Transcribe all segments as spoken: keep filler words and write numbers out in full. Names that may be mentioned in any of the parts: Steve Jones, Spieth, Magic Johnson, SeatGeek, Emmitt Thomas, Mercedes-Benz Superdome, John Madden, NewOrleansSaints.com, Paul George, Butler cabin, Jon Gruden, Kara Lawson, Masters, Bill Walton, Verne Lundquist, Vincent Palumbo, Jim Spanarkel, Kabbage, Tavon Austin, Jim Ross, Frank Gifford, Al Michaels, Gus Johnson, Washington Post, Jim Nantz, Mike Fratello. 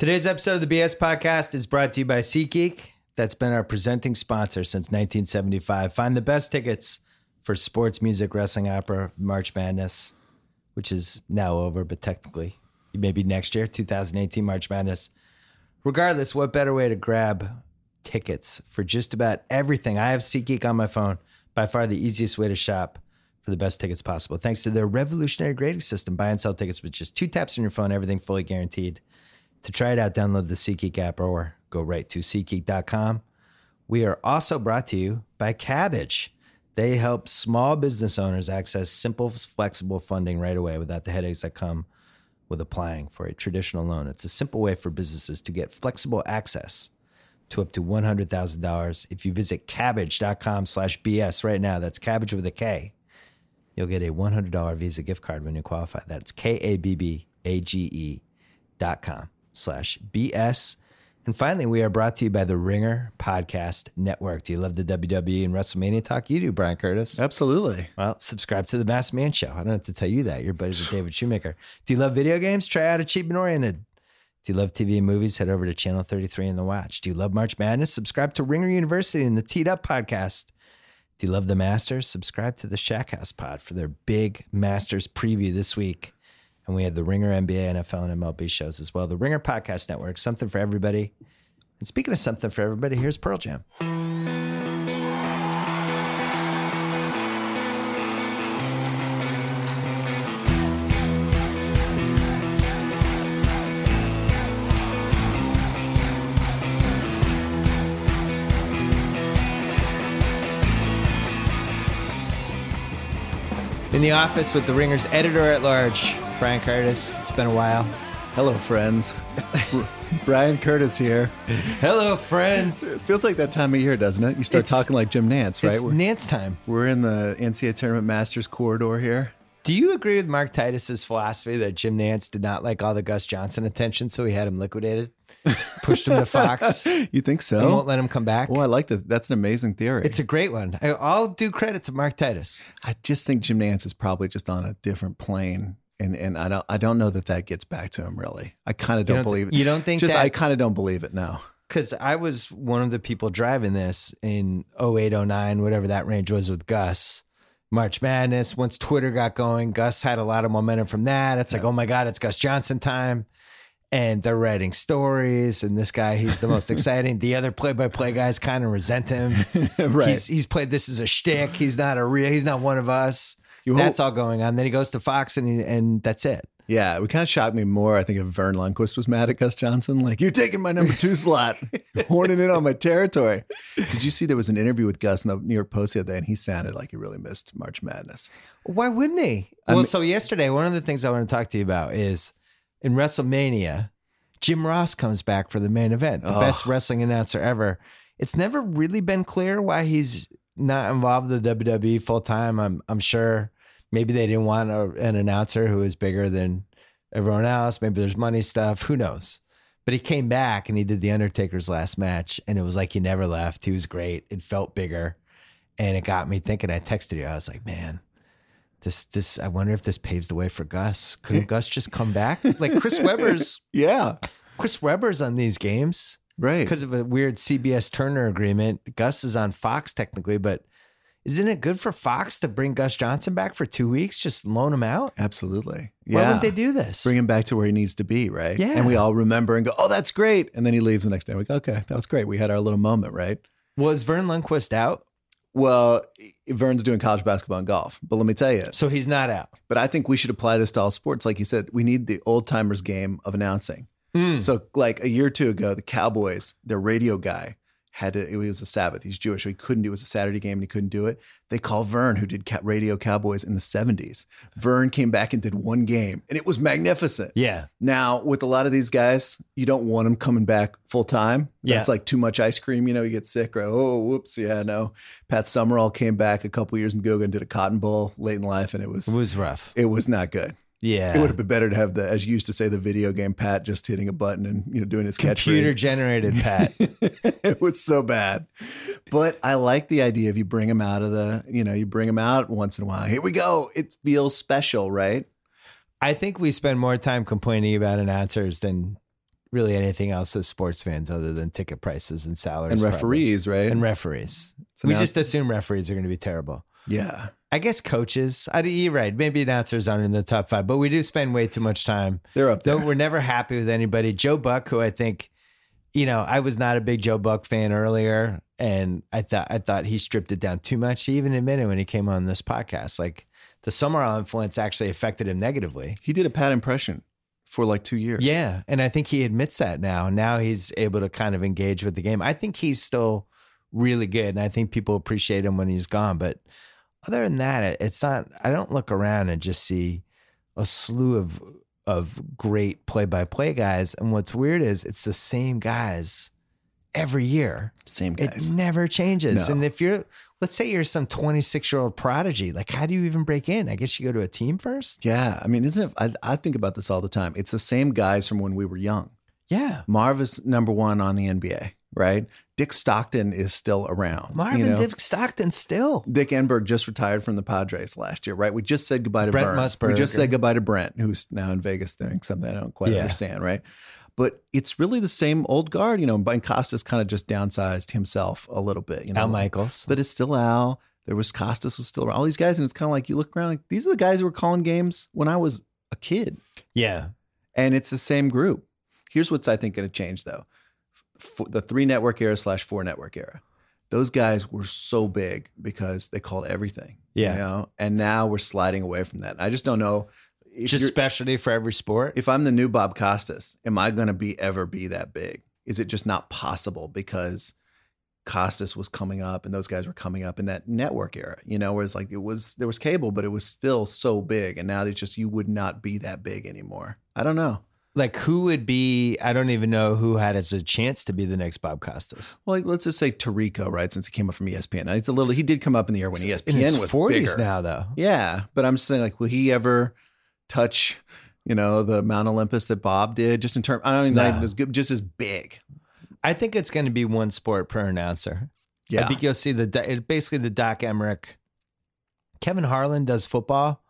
Today's episode of the B S Podcast is brought to you by SeatGeek. That's been our presenting sponsor since nineteen seventy-five. Find the best tickets for sports, music, wrestling, opera, March Madness, which is now over, but technically maybe next year, two thousand eighteen March Madness. Regardless, what better way to grab tickets for just about everything? I have SeatGeek on my phone, by far the easiest way to shop for the best tickets possible. Thanks to their revolutionary grading system, buy and sell tickets with just two taps on your phone, everything fully guaranteed. To try it out, download the SeatGeek app or go right to SeatGeek dot com. We are also brought to you by Kabbage. They help small business owners access simple, flexible funding right away without the headaches that come with applying for a traditional loan. It's a simple way for businesses to get flexible access to up to one hundred thousand dollars. If you visit Kabbage dot com slash B S right now, that's Kabbage with a K, you'll get a one hundred dollars Visa gift card when you qualify. That's K-A-B-B-A-G-E dot com slash B S. And finally, we are brought to you by the Ringer Podcast Network. Do you love the W W E and WrestleMania talk? You do, Brian Curtis. Absolutely. Well, subscribe to the Masked Man Show. I don't have to tell you that. Your buddies with David Shoemaker. Do you love video games? Try out Achievement and Oriented. Do you love T V and movies? Head over to Channel thirty-three and The Watch. Do you love March Madness? Subscribe to Ringer University and the Teed Up Podcast. Do you love the Masters? Subscribe to the Shack House Pod for their big Masters preview this week. And we have the Ringer N B A, N F L, and M L B shows as well. The Ringer Podcast Network, something for everybody. And speaking of something for everybody, here's Pearl Jam. In the office with the Ringer's editor-at-large, Brian Curtis. It's been a while. Hello, friends. Brian Curtis here. Hello, friends. It feels like that time of year, doesn't it? You start it's, talking like Jim Nantz, right? It's we're, Nantz time. We're in the N C A A Tournament Masters corridor here. Do you agree with Mark Titus's philosophy that Jim Nantz did not like all the Gus Johnson attention, so he had him liquidated? Pushed him to Fox. You think so? They won't let him come back. Well, I like that. That's an amazing theory. It's a great one. I, I'll do credit to Mark Titus. I just think Jim Nantz is probably just on a different plane. And and I don't I don't know that that gets back to him, really. I kind of don't, don't believe it. You don't think just, that? I kind of don't believe it now. Because I was one of the people driving this in oh eight, oh nine, whatever that range was with Gus. March Madness, once Twitter got going, Gus had a lot of momentum from that. It's like, yeah. Oh my God, it's Gus Johnson time. And they're writing stories, and this guy, he's the most exciting. The other play-by-play guys kind of resent him. Right. He's, he's played this as a shtick. He's not a real. He's not one of us. You that's hope. All going on. Then he goes to Fox, and he, and that's it. Yeah, it kind of shocked me more, I think, if Verne Lundquist was mad at Gus Johnson. Like, you're taking my number two slot, horning in on my territory. Did you see there was an interview with Gus in the New York Post the other day, and he sounded like he really missed March Madness. Why wouldn't he? I well, mean, so yesterday, one of the things I want to talk to you about is, in WrestleMania, Jim Ross comes back for the main event, the oh. best wrestling announcer ever. It's never really been clear why he's not involved in the W W E full time. I'm I'm sure maybe they didn't want a, an announcer who is bigger than everyone else. Maybe there's money stuff. Who knows? But he came back and he did The Undertaker's last match, and it was like he never left. He was great. It felt bigger, and it got me thinking. I texted you. I was like, man. This, this, I wonder if this paves the way for Gus. Couldn't Gus just come back? Like Chris Webber's. Yeah. Chris Webber's on these games. Right. Because of a weird C B S Turner agreement. Gus is on Fox technically, but isn't it good for Fox to bring Gus Johnson back for two weeks? Just loan him out? Absolutely. Yeah. Why wouldn't they do this? Bring him back to where he needs to be, right? Yeah. And we all remember and go, oh, that's great. And then he leaves the next day. We go, okay, that was great. We had our little moment, right? Was Verne Lundquist out? Well, Verne's doing college basketball and golf, but let me tell you. So he's not out. But I think we should apply this to all sports. Like you said, we need the old timers game of announcing. Mm. So like a year or two ago, the Cowboys, their radio guy had to, it was a Sabbath. He's Jewish. So he couldn't do it. It was a Saturday game and he couldn't do it. They called Verne, who did radio Cowboys in the seventies. Verne came back and did one game and it was magnificent. Yeah. Now with a lot of these guys, you don't want them coming back full time. That's yeah. like too much ice cream. You know, you get sick, right? Oh, whoops. Yeah, no. Pat Summerall came back a couple years ago and did a Cotton Bowl late in life. And it was, it was rough. It was not good. Yeah. It would have been better to have the, as you used to say, the video game Pat just hitting a button and, you know, doing his catchphrase. Computer generated Pat. It was so bad. But I like the idea of you bring him out of the, you know, you bring him out once in a while. Here we go. It feels special, right? I think we spend more time complaining about announcers than really anything else as sports fans other than ticket prices and salaries. And referees, probably. Right? And referees. So we now- just assume referees are going to be terrible. Yeah. I guess coaches. I, you're right. Maybe announcers aren't in the top five, but we do spend way too much time. They're up there. Though we're never happy with anybody. Joe Buck, who I think, you know, I was not a big Joe Buck fan earlier, and I thought I thought he stripped it down too much. He even admitted when he came on this podcast, like the Summerall influence actually affected him negatively. He did a Pat impression for like two years. Yeah, and I think he admits that now. Now he's able to kind of engage with the game. I think he's still really good, and I think people appreciate him when he's gone, but other than that, it's not. I don't look around and just see a slew of of great play-by-play guys. And what's weird is it's the same guys every year. Same guys. It never changes. No. And if you're, let's say you're some twenty-six-year-old prodigy, like how do you even break in? I guess you go to a team first. Yeah, I mean, isn't it? I, I think about this all the time. It's the same guys from when we were young. Yeah, Marv is number one on the N B A. Right? Dick Stockton is still around. Marvin you know? Dick Stockton still. Dick Enberg just retired from the Padres last year, right? We just said goodbye to Brent Verne. Musburger. We just said goodbye to Brent, who's now in Vegas doing something I don't quite yeah. understand, right? But it's really the same old guard, you know, and Costas kind of just downsized himself a little bit. You know? Al Michaels. But it's still Al. There was Costas was still around. All these guys, and it's kind of like you look around, like these are the guys who were calling games when I was a kid. Yeah. And it's the same group. Here's what's, I think, going to change, though. The three network era slash four network era. Those guys were so big because they called everything. Yeah. You know? And now we're sliding away from that. I just don't know. Just specialty for every sport. If I'm the new Bob Costas, am I going to be ever be that big? Is it just not possible because Costas was coming up and those guys were coming up in that network era, you know, where it's like, it was, there was cable, but it was still so big. And now it's just, you would not be that big anymore. I don't know. Like who would be, I don't even know who had as a chance to be the next Bob Costas. Well, let's just say Tirico, right? Since he came up from E S P N. It's a little, he did come up in the air when E S P N in his was forties bigger. Now though. Yeah. But I'm saying like, will he ever touch, you know, the Mount Olympus that Bob did just in terms, I don't even know, no. as good, just as big. I think it's going to be one sport per announcer. Yeah. I think you'll see the, basically the Doc Emrick, Kevin Harlan does football,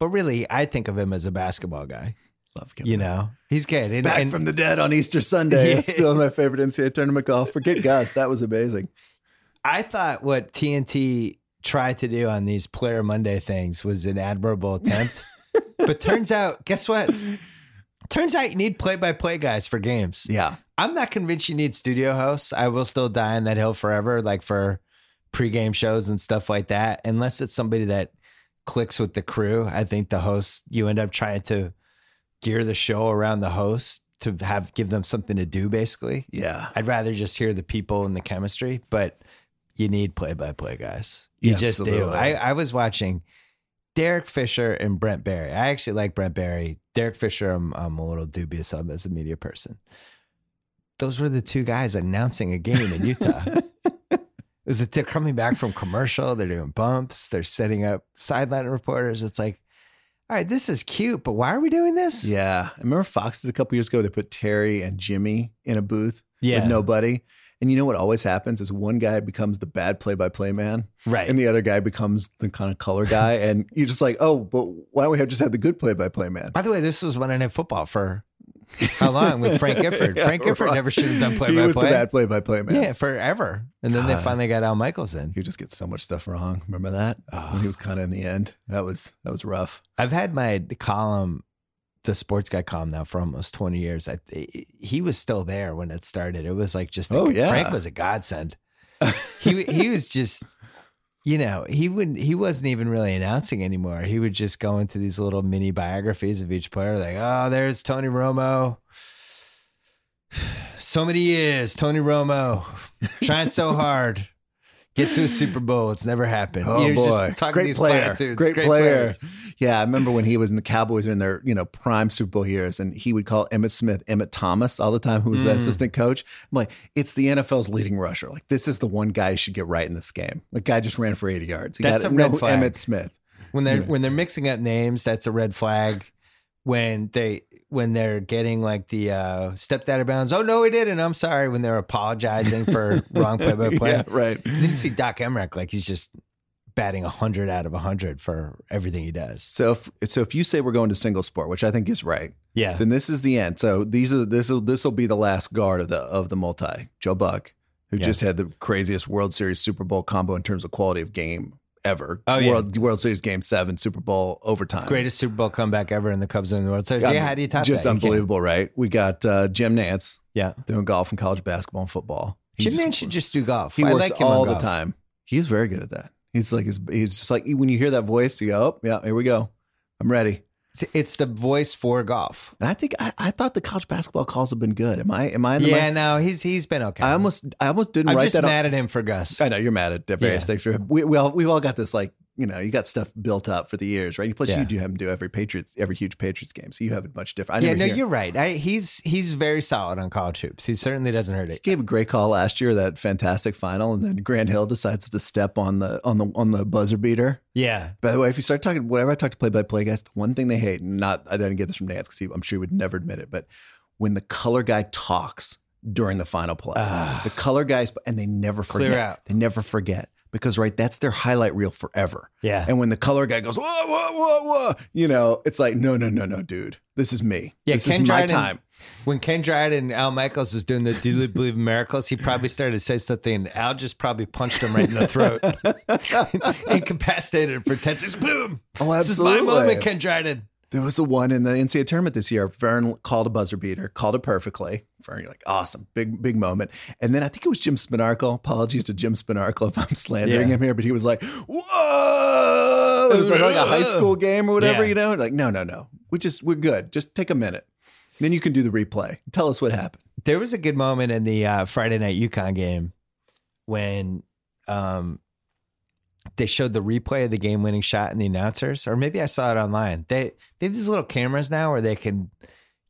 but really I think of him as a basketball guy. Love Kevin. You know, he's good. And, Back and, from the dead on Easter Sunday. Yeah. That's still my favorite N C A A tournament call. Forget Gus. That was amazing. I thought what T N T tried to do on these Player Monday things was an admirable attempt. But turns out, guess what? Turns out you need play-by-play guys for games. Yeah. I'm not convinced you need studio hosts. I will still die on that hill forever, like for pregame shows and stuff like that. Unless it's somebody that clicks with the crew. I think the hosts, you end up trying to gear the show around the host to have give them something to do basically. Yeah. I'd rather just hear the people and the chemistry, but you need play-by-play guys. You yeah, just absolutely. do. I, I was watching Derek Fisher and Brent Barry. I actually like Brent Barry. Derek Fisher, I'm, I'm a little dubious of as a media person. Those were the two guys announcing a game in Utah. It was a, they're coming back from commercial. They're doing bumps. They're setting up sideline reporters. It's like, all right, this is cute, but why are we doing this? Yeah. I remember Fox did a couple years ago, they put Terry and Jimmy in a booth yeah. with nobody. And you know what always happens is one guy becomes the bad play-by-play man. Right. And the other guy becomes the kind of color guy. And you're just like, oh, but why don't we have just have the good play-by-play man? By the way, this was Monday Night Football for how long with Frank Gifford? yeah, Frank Gifford right. never should have done play-by-play. He was play. the bad play-by-play man. Yeah, forever. And then God. they finally got Al Michaels in. He just gets so much stuff wrong. Remember that? Oh. When he was kind of in the end. That was that was rough. I've had my column, the sports guy column now for almost twenty years. I He was still there when it started. It was like just, a, oh, yeah. Frank was a godsend. he he was just, you know, he wouldn't, he wasn't even really announcing anymore. He would just go into these little mini biographies of each player. Like, oh, there's Tony Romo. So many years, Tony Romo trying so hard. Get to a Super Bowl. It's never happened. Oh, You're boy. Just talking great these player. Great, great player. Players. Yeah, I remember when he was in the Cowboys in their, you know, prime Super Bowl years, and he would call Emmitt Smith, Emmitt Thomas all the time, who was mm. the assistant coach. I'm like, it's the N F L's leading rusher. Like, this is the one guy you should get right in this game. The guy just ran for eighty yards. He that's got a red no, flag. Emmitt Smith. When they're, yeah. when they're mixing up names, that's a red flag. When they when they're getting like the uh, stepped out of bounds. Oh no, we didn't. I'm sorry. When they're apologizing for wrong play by play, yeah, right? And then you see Doc Emrick like he's just batting one hundred out of one hundred for everything he does. So if, so if you say we're going to single sport, which I think is right, yeah, then this is the end. So these are this will this will be the last guard of the of the multi. Joe Buck, who yeah. just had the craziest World Series Super Bowl combo in terms of quality of game ever. Oh yeah, World, World Series Game Seven, Super Bowl overtime, greatest Super Bowl comeback ever in the Cubs in the World Series. Yeah, yeah, how do you top just that? Unbelievable, right? We got uh, Jim Nantz, yeah, doing golf and college basketball and football. He Jim Nantz should just do golf. He I works like him all the golf. time. He's very good at that. He's like, he's, he's just like, when you hear that voice, you go, oh, yeah, here we go. I'm ready. It's, it's the voice for golf. And I think, I, I thought the college basketball calls have been good. Am I, am I? In the yeah, mic? no, he's, he's been okay. I almost, I almost didn't I'm write that. I'm just mad on. at him for Gus. I know you're mad at various yeah. things. For him. We, we all, we've all got this, like, you know, you got stuff built up for the years, right? Plus, yeah. you do have him do every Patriots, every huge Patriots game, so you have it much different. I yeah, no, hear. you're right. I, he's he's very solid on college hoops. He certainly doesn't hurt it. He gave a great call last year, that fantastic final, and then Grant Hill decides to step on the on the on the buzzer beater. Yeah. By the way, if you start talking, whenever I talk to play-by-play guys, the one thing they hate, and not I didn't get this from Nance because I'm sure he would never admit it, but when the color guy talks during the final play, uh, the color guys, and they never forget. Clear out. They never forget. Because, right, that's their highlight reel forever. Yeah. And when the color guy goes, whoa, whoa, whoa, whoa, you know, it's like, no, no, no, no, dude. This is me. Yeah, this Ken is Dryden, my time. When Ken Dryden and Al Michaels was doing the Do You Believe in Miracles, he probably started to say something, and Al just probably punched him right in the throat. Incapacitated him for ten seconds. Boom. Oh, absolutely. This is my moment, Ken Dryden. There was a one in the N C double A tournament this year. Verne called a buzzer beater, called it perfectly. Verne, you're like, awesome, big, big moment. And then I think it was Jim Spanarkel. Apologies to Jim Spanarkel if I'm slandering yeah. him here, but he was like, whoa! It was like, like a high school game or whatever, yeah. you know? Like, no, no, no. We just, we're good. Just take a minute. Then you can do the replay. Tell us what happened. There was a good moment in the uh, Friday night UConn game when um, they showed the replay of the game-winning shot and the announcers, or maybe I saw it online. They they have these little cameras now where they can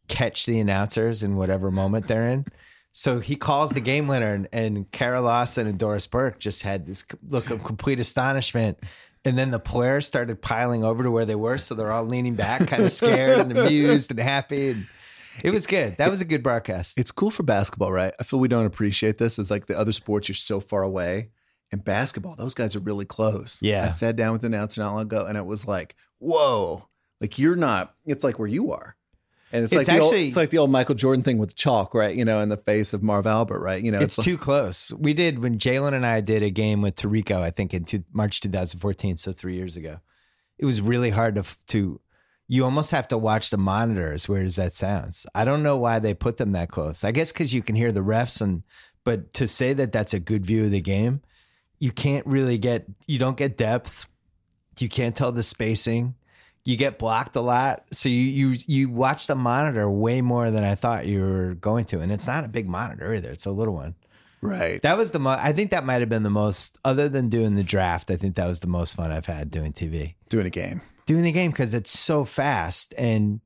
catch the announcers in whatever moment they're in. So he calls the game winner, and, and Kara Lawson and Doris Burke just had this look of complete astonishment. And then the players started piling over to where they were, so they're all leaning back, kind of scared and amused and happy. And it was good. That was a good broadcast. It's cool for basketball, right? I feel we don't appreciate this. It's like the other sports, you're so far away. In basketball, those guys are really close. Yeah. I sat down with the announcer not long ago, and it was like, whoa, like you're not, it's like where you are. And it's, it's like, actually, the old, it's like the old Michael Jordan thing with chalk, right? You know, in the face of Marv Albert, right? You know, it's, it's like, too close. We did when Jalen and I did a game with Tirico, I think in two, March twenty fourteen. So three years ago, it was really hard to, to, you almost have to watch the monitors. Where does that sounds? I don't know why they put them that close. I guess because you can hear the refs and, but to say that that's a good view of the game, you can't really get, you don't get depth. You can't tell the spacing. You get blocked a lot. So you, you, you watch the monitor way more than I thought you were going to. And it's not a big monitor either. It's a little one. Right. That was the most, I think that might've been the most, other than doing the draft. I think that was the most fun I've had doing T V, doing a game, doing the game. Cause it's so fast. And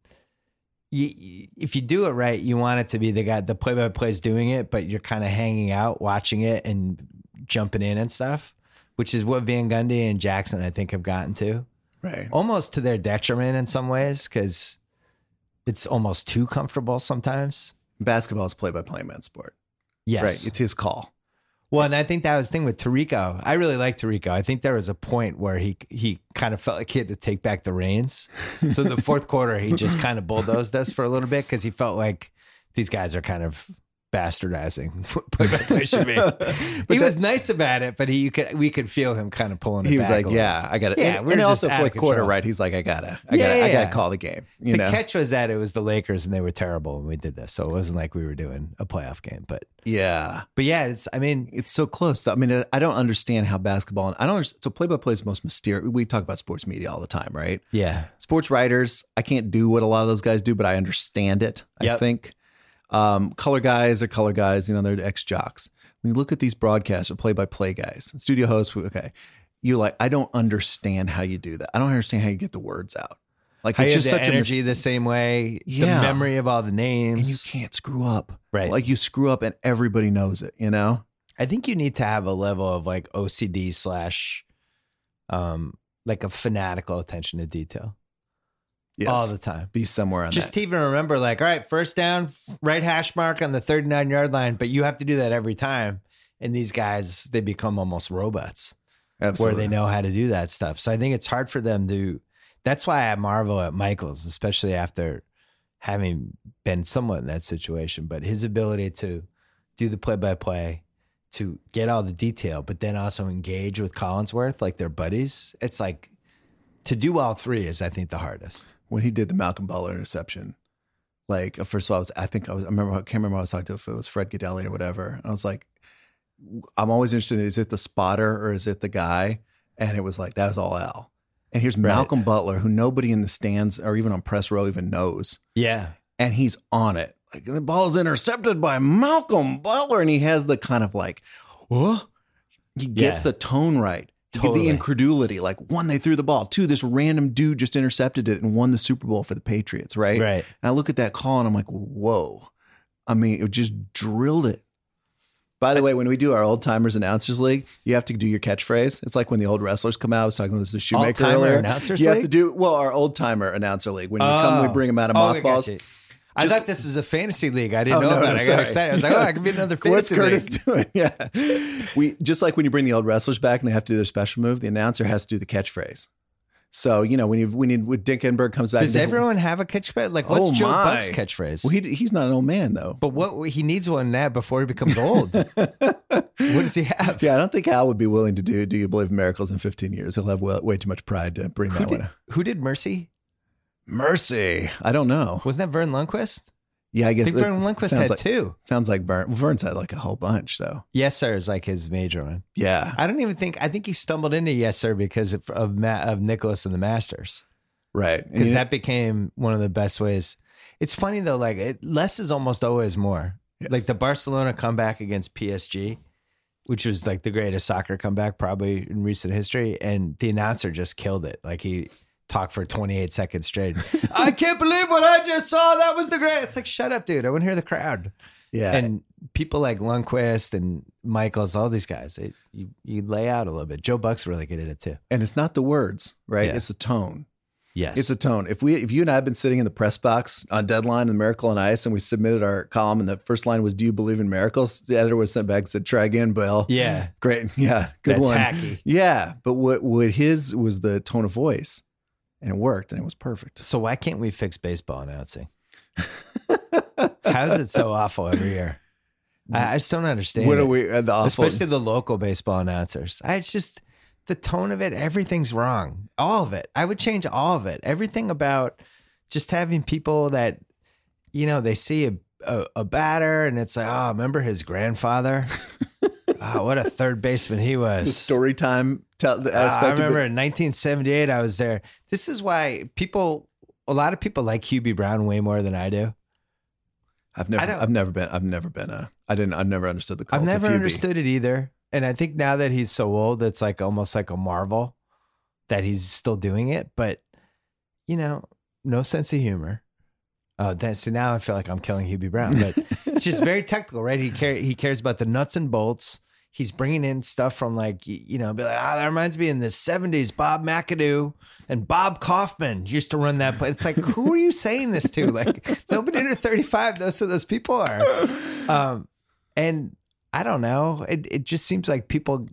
you, if you do it right, you want it to be the guy, the play by play is doing it, but you're kind of hanging out, watching it and jumping in and stuff, which is what Van Gundy and Jackson, I think, have gotten to. Right. Almost to their detriment in some ways, because it's almost too comfortable sometimes. Basketball is play-by-play man's sport. Yes. Right. It's his call. Well, and I think that was the thing with Tirico. I really like Tirico. I think there was a point where he he kind of felt like he had to take back the reins. So the fourth quarter, he just kind of bulldozed us for a little bit because he felt like these guys are kind of bastardizing play-by-play should be. He that, was nice about it, but he you could we could feel him kind of pulling it he was back like yeah I gotta yeah and, we're and just also fourth quarter right he's like I gotta I yeah, gotta yeah. I gotta call the game. You the know? Catch was that it was the Lakers and they were terrible when we did this, so it wasn't like we were doing a playoff game, but yeah but yeah it's I mean it's so close though. I mean I don't understand how basketball and I don't so play-by-play is the most mysterious. We talk about sports media all the time, right? Yeah, sports writers, I can't do what a lot of those guys do, but I understand it. Yep. I think Um, color guys are color guys, you know, they're ex jocks. When you look at these broadcasts or play by play guys, studio hosts, okay. You like, I don't understand how you do that. I don't understand how you get the words out. Like how it's just such energy a mis- the same way, yeah. the memory of all the names. And you can't screw up, right? Like you screw up and everybody knows it, you know? I think you need to have a level of like O C D slash, um, like a fanatical attention to detail. Yes. All the time. Be somewhere on just that. Just even remember, like, all right, first down, right hash mark on the thirty-nine yard line, but you have to do that every time. And these guys, they become almost robots. Absolutely. Where they know how to do that stuff. So I think it's hard for them to, that's why I marvel at Michaels, especially after having been somewhat in that situation, but his ability to do the play-by-play, to get all the detail, but then also engage with Collinsworth, like they're buddies. It's like, to do all three is, I think, the hardest. When he did the Malcolm Butler interception, like, first of all, I was, I think I was, I remember, I can't remember what I was talking to, if it was Fred Goodell or whatever. I was like, I'm always interested in, is it the spotter or is it the guy? And it was like, that was all Al. And here's Malcolm right. Butler, who nobody in the stands or even on press row even knows. Yeah. And he's on it. Like, the ball's intercepted by Malcolm Butler. And he has the kind of like, what? He gets yeah. the tone right. Totally. The incredulity, like, one, they threw the ball. Two, this random dude just intercepted it and won the Super Bowl for the Patriots, right? Right. And I look at that call and I'm like, whoa. I mean, it just drilled it. By the way, when we do our Old Timers Announcers League, you have to do your catchphrase. It's like when the old wrestlers come out. I was talking about the Shoemaker earlier. Announcers you league? Have to do, well, our Old Timer Announcer League. When you oh. come, we bring them out of mothballs. Oh, I Just, thought this was a fantasy league. I didn't oh, know no, about it. I got excited. I was like, oh, I could be another fantasy league. What's Curtis doing? Yeah. We, just like when you bring the old wrestlers back and they have to do their special move, the announcer has to do the catchphrase. So, you know, when you when, you, when Dick Enberg comes back. Does everyone have a catchphrase? Like, what's oh Joe my. Buck's catchphrase? Well, he, he's not an old man, though. But what he needs one now before he becomes old. What does he have? Yeah, I don't think Al would be willing to do Do You Believe in Miracles in fifteen years. He'll have way too much pride to bring who that did, one up. Who did Mercy? Mercy. I don't know. Wasn't that Verne Lundquist? Yeah, I guess. I think Verne Lundquist had like, two. Sounds like Verne. Verne's had like a whole bunch, though. Yes, Sir is like his major one. Yeah. I don't even think, I think he stumbled into Yes, Sir because of of, Ma, of Nicholas and the Masters. Right. Because that know, became one of the best ways. It's funny, though, like it, less is almost always more. Yes. Like the Barcelona comeback against P S G, which was like the greatest soccer comeback probably in recent history. And the announcer just killed it. Like he talk for twenty-eight seconds straight. I can't believe what I just saw. That was the great. It's like, shut up, dude. I want to hear the crowd. Yeah. And people like Lundquist and Michaels, all these guys, they, you, you lay out a little bit. Joe Buck's really good at it too. And it's not the words, right? Yeah. It's the tone. Yes. It's a tone. If we, if you and I have been sitting in the press box on Deadline and Miracle on Ice and we submitted our column and the first line was, do you believe in miracles? The editor was sent back and said, try again, Bill. Yeah. Great. Yeah. Good That's one. That's hacky. Yeah. But what, what his was the tone of voice. And it worked, and it was perfect. So why can't we fix baseball announcing? How is it so awful every year? I, I just don't understand. What it. Are we? Uh, the awful, especially the local baseball announcers. I, it's just the tone of it. Everything's wrong. All of it. I would change all of it. Everything about just having people that, you know, they see a a, a batter, and it's like, oh, remember his grandfather? Wow, what a third baseman he was. The story time tell the aspect. Uh, I remember in nineteen seventy-eight, I was there. This is why people, a lot of people like Hubie Brown way more than I do. I've never, I've never been, I've never been a, I didn't, I've never understood the cult. I've never of Hubie. Understood it either. And I think now that he's so old, it's like almost like a marvel that he's still doing it. But, you know, no sense of humor. Uh, that, so now I feel like I'm killing Hubie Brown, but it's just very technical, right? He care, he cares about the nuts and bolts. He's bringing in stuff from like, you know, be like, ah, oh, that reminds me in the seventies, Bob McAdoo and Bob Kaufman used to run that play. It's like, who are you saying this to? Like nobody under thirty-five, those of those people are. Um, and I don't know. It it just seems like people,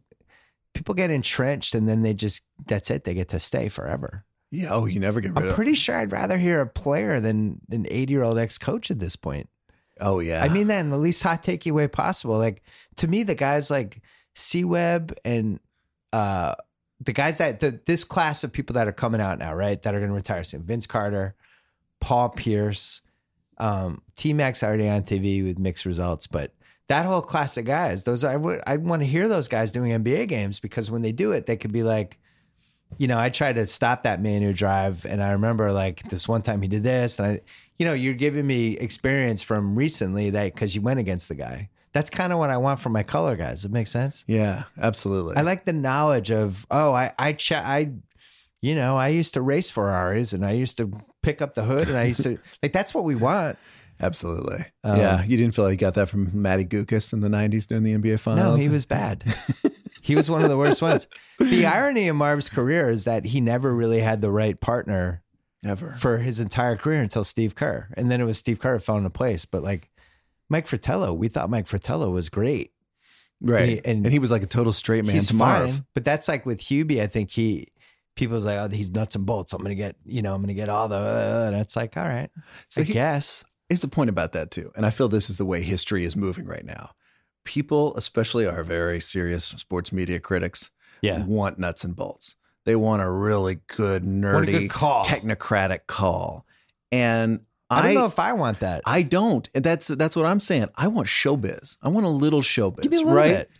people get entrenched and then they just, that's it. They get to stay forever. Yeah. Oh, you never get rid I'm of I'm pretty sure I'd rather hear a player than an eighty year old ex-coach at this point. Oh, yeah. I mean that in the least hot takey way possible. Like, to me, the guys like C-Web and uh, the guys that the, this class of people that are coming out now, right, that are going to retire soon. Vince Carter, Paul Pierce, um, T-Mac's already on T V with mixed results. But that whole class of guys, those I would I want to hear those guys doing N B A games because when they do it, they could be like, you know, I tried to stop that Manu drive. And I remember like this one time he did this and I, you know, you're giving me experience from recently that cause you went against the guy. That's kind of what I want from my color guys. Does it make sense? Yeah, absolutely. I like the knowledge of, oh, I, I, ch- I, you know, I used to race Ferraris and I used to pick up the hood and I used to like, that's what we want. Absolutely. Um, yeah. You didn't feel like you got that from Matty Gukas in the nineties during the N B A finals? No, he was bad. He was one of the worst ones. The irony of Marv's career is that he never really had the right partner ever for his entire career until Steve Kerr. And then it was Steve Kerr who found a place. But like Mike Fratello, we thought Mike Fratello was great. Right. And, and he was like a total straight man. He's fine. Marv. But that's like with Hubie, I think he, people's like, oh, he's nuts and bolts. I'm going to get, you know, I'm going to get all the, uh, and it's like, all right, so I he, guess. Here's the point about that too. And I feel this is the way history is moving right now. People, especially our very serious sports media critics, yeah. want nuts and bolts. They want a really good, nerdy, good call. technocratic call. And I, I don't know if I want that. I don't. And that's that's what I'm saying. I want showbiz. I want a little showbiz. Give me a little right? bit.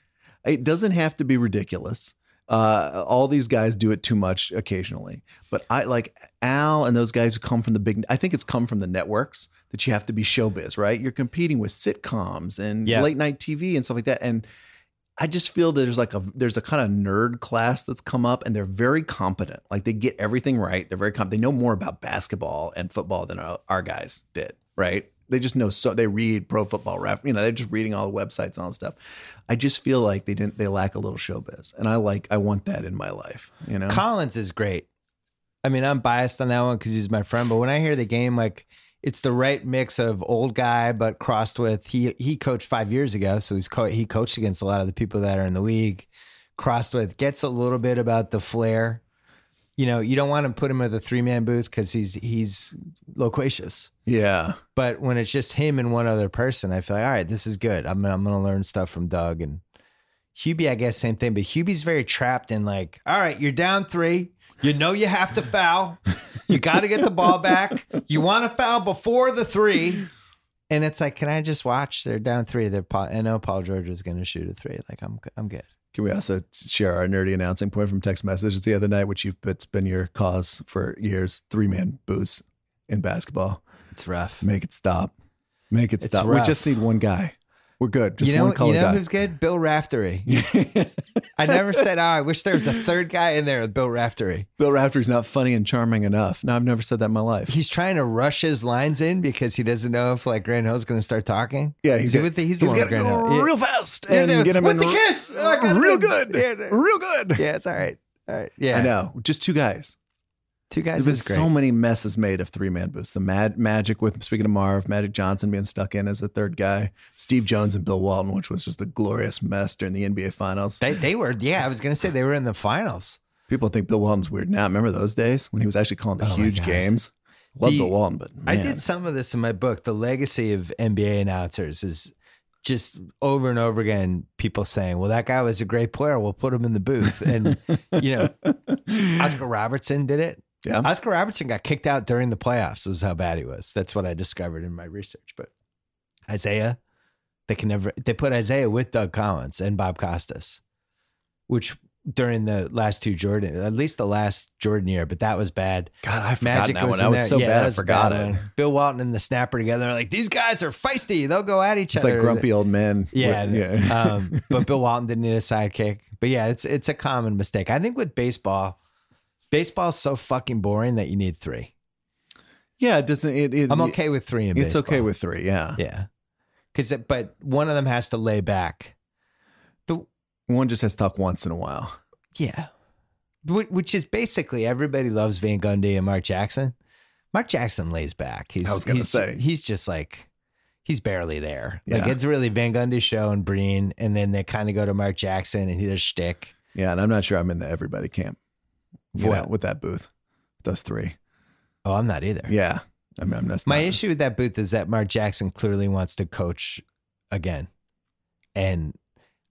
It doesn't have to be ridiculous. Uh, all these guys do it too much occasionally. But I like Al and those guys who come from the big, I think it's come from the networks that you have to be showbiz, right? You're competing with sitcoms and yeah. late night T V and stuff like that. And I just feel that there's like a, there's a kind of nerd class that's come up, and they're very competent. Like they get everything right. They're very competent. They know more about basketball and football than our, our guys did. Right. They just know. So they read Pro Football Ref, you know, they're just reading all the websites and all the stuff. I just feel like they didn't, they lack a little showbiz, and I like, I want that in my life. You know, Collins is great. I mean, I'm biased on that one because he's my friend, but when I hear the game, like it's the right mix of old guy, but crossed with he he coached five years ago, so he's co- he coached against a lot of the people that are in the league. Crossed with gets a little bit about the flair. You know, you don't want to put him at the three man booth because he's he's loquacious. Yeah, but when it's just him and one other person, I feel like all right, this is good. I'm I'm gonna learn stuff from Doug and Hubie. I guess same thing, but Hubie's very trapped in like, all right, you're down three. You know you have to foul. You got to get the ball back. You want to foul before the three. And it's like, can I just watch? They're down three. They're Paul, I know Paul George is going to shoot a three. Like, I'm I'm good. Can we also share our nerdy announcing point from text messages the other night, which you've it's been your cause for years, three-man booths in basketball. It's rough. Make it stop. Make it it's stop. Rough. We just need one guy. We're good. Just you know, one color you know guy. Who's good? Bill Raftery. I never said, oh, I wish there was a third guy in there with Bill Raftery. Bill Raftery's not funny and charming enough. No, I've never said that in my life. He's trying to rush his lines in because he doesn't know if like Grant Hill's going to start talking. Yeah, he's got to go real fast and yeah, get him with in the kiss. Oh, real good. Yeah, real good. Yeah, it's all right. All right. Yeah. I know. Just two guys. Two guys. There's so many messes made of three man booths. The mad magic with speaking of Marv, Magic Johnson being stuck in as the third guy, Steve Jones and Bill Walton, which was just a glorious mess during the N B A finals. They, they were, yeah, I was going to say they were in the finals. People think Bill Walton's weird now. Remember those days when he was actually calling the oh huge games? Love the, Bill Walton, but man. I did some of this in my book. The legacy of N B A announcers is just over and over again, people saying, well, that guy was a great player. We'll put him in the booth. And, you know, Oscar Robertson did it. Yeah. Oscar Robertson got kicked out during the playoffs. Was how bad he was. That's what I discovered in my research. But Isaiah, they can never. They put Isaiah with Doug Collins and Bob Costas, which during the last two Jordan, at least the last Jordan year, but that was bad. God, I forgot that one. That was so bad, I forgot it. Bill Walton and the Snapper together are like, these guys are feisty. They'll go at each other. It's like grumpy old men. Yeah, yeah. Um, but Bill Walton didn't need a sidekick. But yeah, it's it's a common mistake. I think with baseball. Baseball's so fucking boring that you need three. Yeah, it doesn't. It, it, I'm okay with three in it's baseball. It's okay with three, yeah, yeah. Because but one of them has to lay back. The one just has to talk once in a while. Yeah, which is basically everybody loves Van Gundy and Mark Jackson. Mark Jackson lays back. He's, I was gonna he's, say he's just like he's barely there. Yeah. Like it's really Van Gundy's show and Breen, and then they kind of go to Mark Jackson and he does shtick. Yeah, and I'm not sure I'm in the everybody camp. You know, with that booth, those three. Oh, I'm not either. Yeah. I mean, I'm not. My not. issue with that booth is that Mark Jackson clearly wants to coach again. And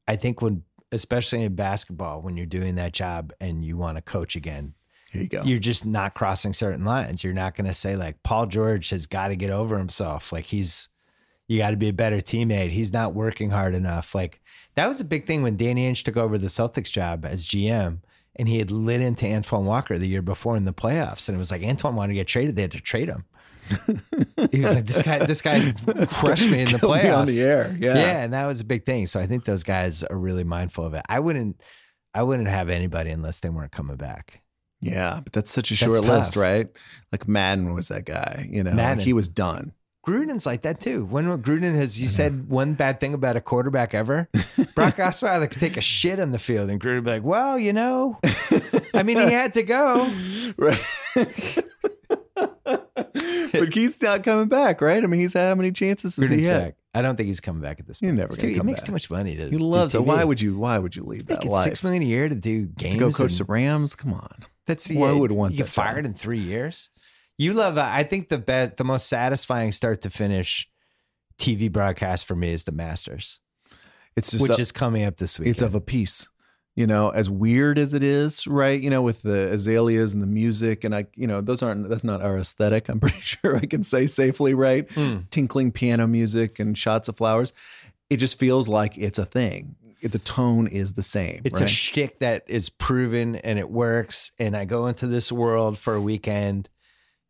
I think when, especially in basketball, when you're doing that job and you want to coach again, here you go. You're just not crossing certain lines. You're not going to say like Paul George has got to get over himself. Like he's, you got to be a better teammate. He's not working hard enough. Like that was a big thing when Danny Ainge took over the Celtics job as G M. And he had lit into Antoine Walker the year before in the playoffs. And it was like, Antoine wanted to get traded. They had to trade him. He was like, this guy, this guy crushed me in the playoffs. Me on the air. Yeah. Yeah. And that was a big thing. So I think those guys are really mindful of it. I wouldn't, I wouldn't have anybody unless they weren't coming back. Yeah. But that's such a short that's list, tough. Right? Like Madden was that guy, you know, like he was done. Gruden's like that too. When Gruden has you said one bad thing about a quarterback ever, Brock Osweiler could take a shit on the field and Gruden would be like, well, you know, I mean, he had to go. Right. But he's not coming back, right? I mean, he's had how many chances has he had? Back. I don't think he's coming back at this point. He's never going to come back. It makes too much money to. He loves it. Why would you? Why would you leave that life? Six million a year to do games. To go coach the Rams. Come on. That's why would want. You get fired in three years. You love. I think the best, the most satisfying start to finish T V broadcast for me is the Masters. It's just which is coming up this week. It's of a piece. You know, as weird as it is, right? You know, with the azaleas and the music and I, you know, those aren't, that's not our aesthetic. I'm pretty sure I can say safely, right? Mm. Tinkling piano music and shots of flowers. It just feels like it's a thing. The tone is the same. It's right? a shtick that is proven and it works. And I go into this world for a weekend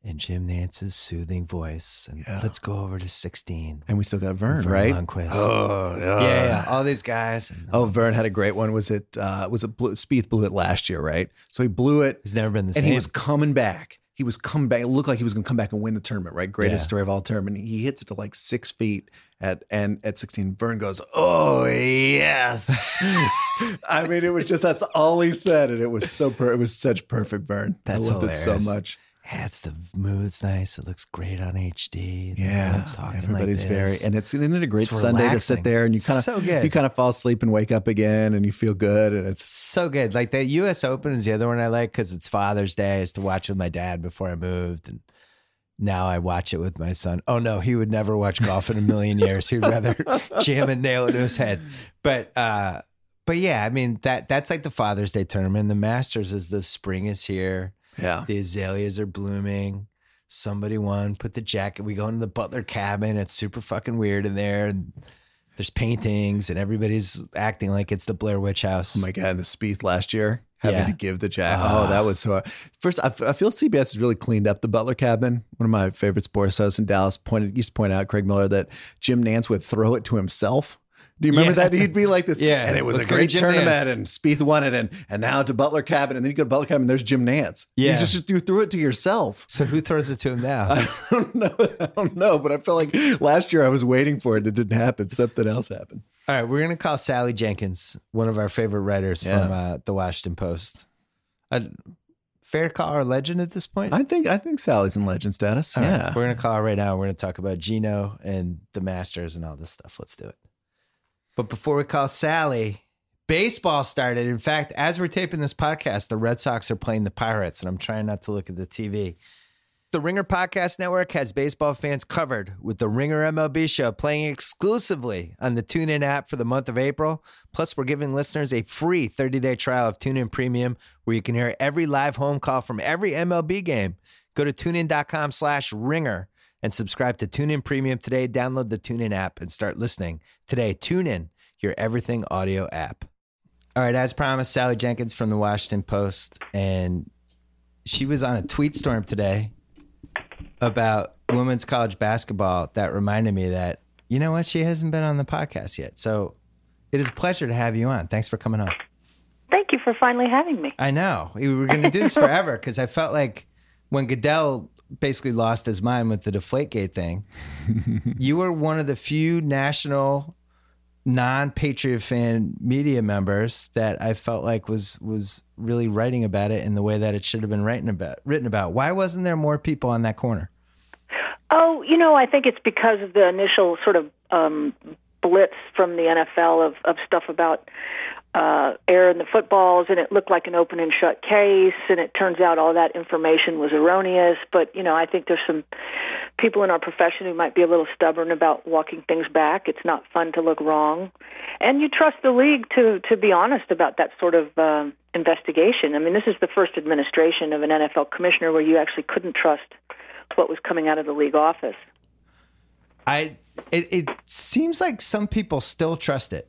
and Jim Nantz's soothing voice. And yeah. let's go over to sixteen. And we still got Verne, Verne right? Lundquist. Oh, yeah. yeah, yeah. All these guys. And oh, Verne had a great one. Was it, uh, was it, blew, Spieth blew it last year, right? So he blew it. He's never been the and same. And he was coming back. He was coming back. It looked like he was going to come back and win the tournament, right? Greatest yeah. story of all time. And he hits it to like six feet at, and at sixteen, Verne goes, oh, yes. I mean, it was just, that's all he said. And it was so, per- it was such perfect Verne. That's I loved hilarious. It so much. Yeah, it's the mood's nice. It looks great on H D. Yeah, everybody's like very, and it's isn't it a great it's Sunday relaxing. To sit there and you kind of so you kind of fall asleep and wake up again and you feel good and it's so good. Like the U S Open is the other one I like because it's Father's Day. I used to watch with my dad before I moved, and now I watch it with my son. Oh no, he would never watch golf in a million years. He'd rather jam and nail it to his head. But uh, but yeah, I mean that that's like the Father's Day tournament. The Masters is the spring is here. Yeah, the azaleas are blooming. Somebody won. Put the jacket. We go into the Butler cabin. It's super fucking weird in there. And there's paintings, and everybody's acting like it's the Blair Witch House. Oh my god! And the Spieth last year having yeah. to give the jacket. Uh, oh, that was so hard. First, I, I feel C B S has really cleaned up the Butler cabin. One of my favorite sports hosts in Dallas pointed used to point out Craig Miller that Jim Nantz would throw it to himself. Do you remember yeah, that? He'd a, be like this. Yeah. And it was a great tournament Nantz. And Spieth won it. And, and now to Butler cabin. And then you go to Butler cabin and there's Jim Nantz. Yeah. You just, you threw it to yourself. So who throws it to him now? I don't know. I don't know. But I felt like last year I was waiting for it. It didn't happen. Something else happened. All right. We're going to call Sally Jenkins, one of our favorite writers yeah. from uh, the Washington Post. A fair call or legend at this point? I think, I think Sally's in legend status. All yeah. Right. We're going to call her right now. We're going to talk about Gino and the Masters and all this stuff. Let's do it. But before we call Sally, baseball started. In fact, as we're taping this podcast, the Red Sox are playing the Pirates, and I'm trying not to look at the T V. The Ringer Podcast Network has baseball fans covered with the Ringer M L B Show playing exclusively on the TuneIn app for the month of April. Plus, we're giving listeners a free thirty-day trial of TuneIn Premium where you can hear every live home call from every M L B game. Go to TuneIn.com slash Ringer. And subscribe to TuneIn Premium today. Download the TuneIn app and start listening today. TuneIn, your everything audio app. All right, as promised, Sally Jenkins from the Washington Post. And she was on a tweet storm today about women's college basketball that reminded me that, you know what, she hasn't been on the podcast yet. So it is a pleasure to have you on. Thanks for coming on. Thank you for finally having me. I know. We were going to do this forever because I felt like when Goodell basically lost his mind with the Deflategate thing. You were one of the few national non-Patriot fan media members that I felt like was was really writing about it in the way that it should have been writing about, written about. Why wasn't there more people on that corner? Oh, you know, I think it's because of the initial sort of um, blitz from the N F L of, of stuff about uh, air in the footballs, and it looked like an open and shut case, and it turns out all that information was erroneous. But, you know, I think there's some people in our profession who might be a little stubborn about walking things back. It's not fun to look wrong. And you trust the league to, to be honest about that sort of uh, investigation. I mean, this is the first administration of an N F L commissioner where you actually couldn't trust what was coming out of the league office. I it, it seems like some people still trust it.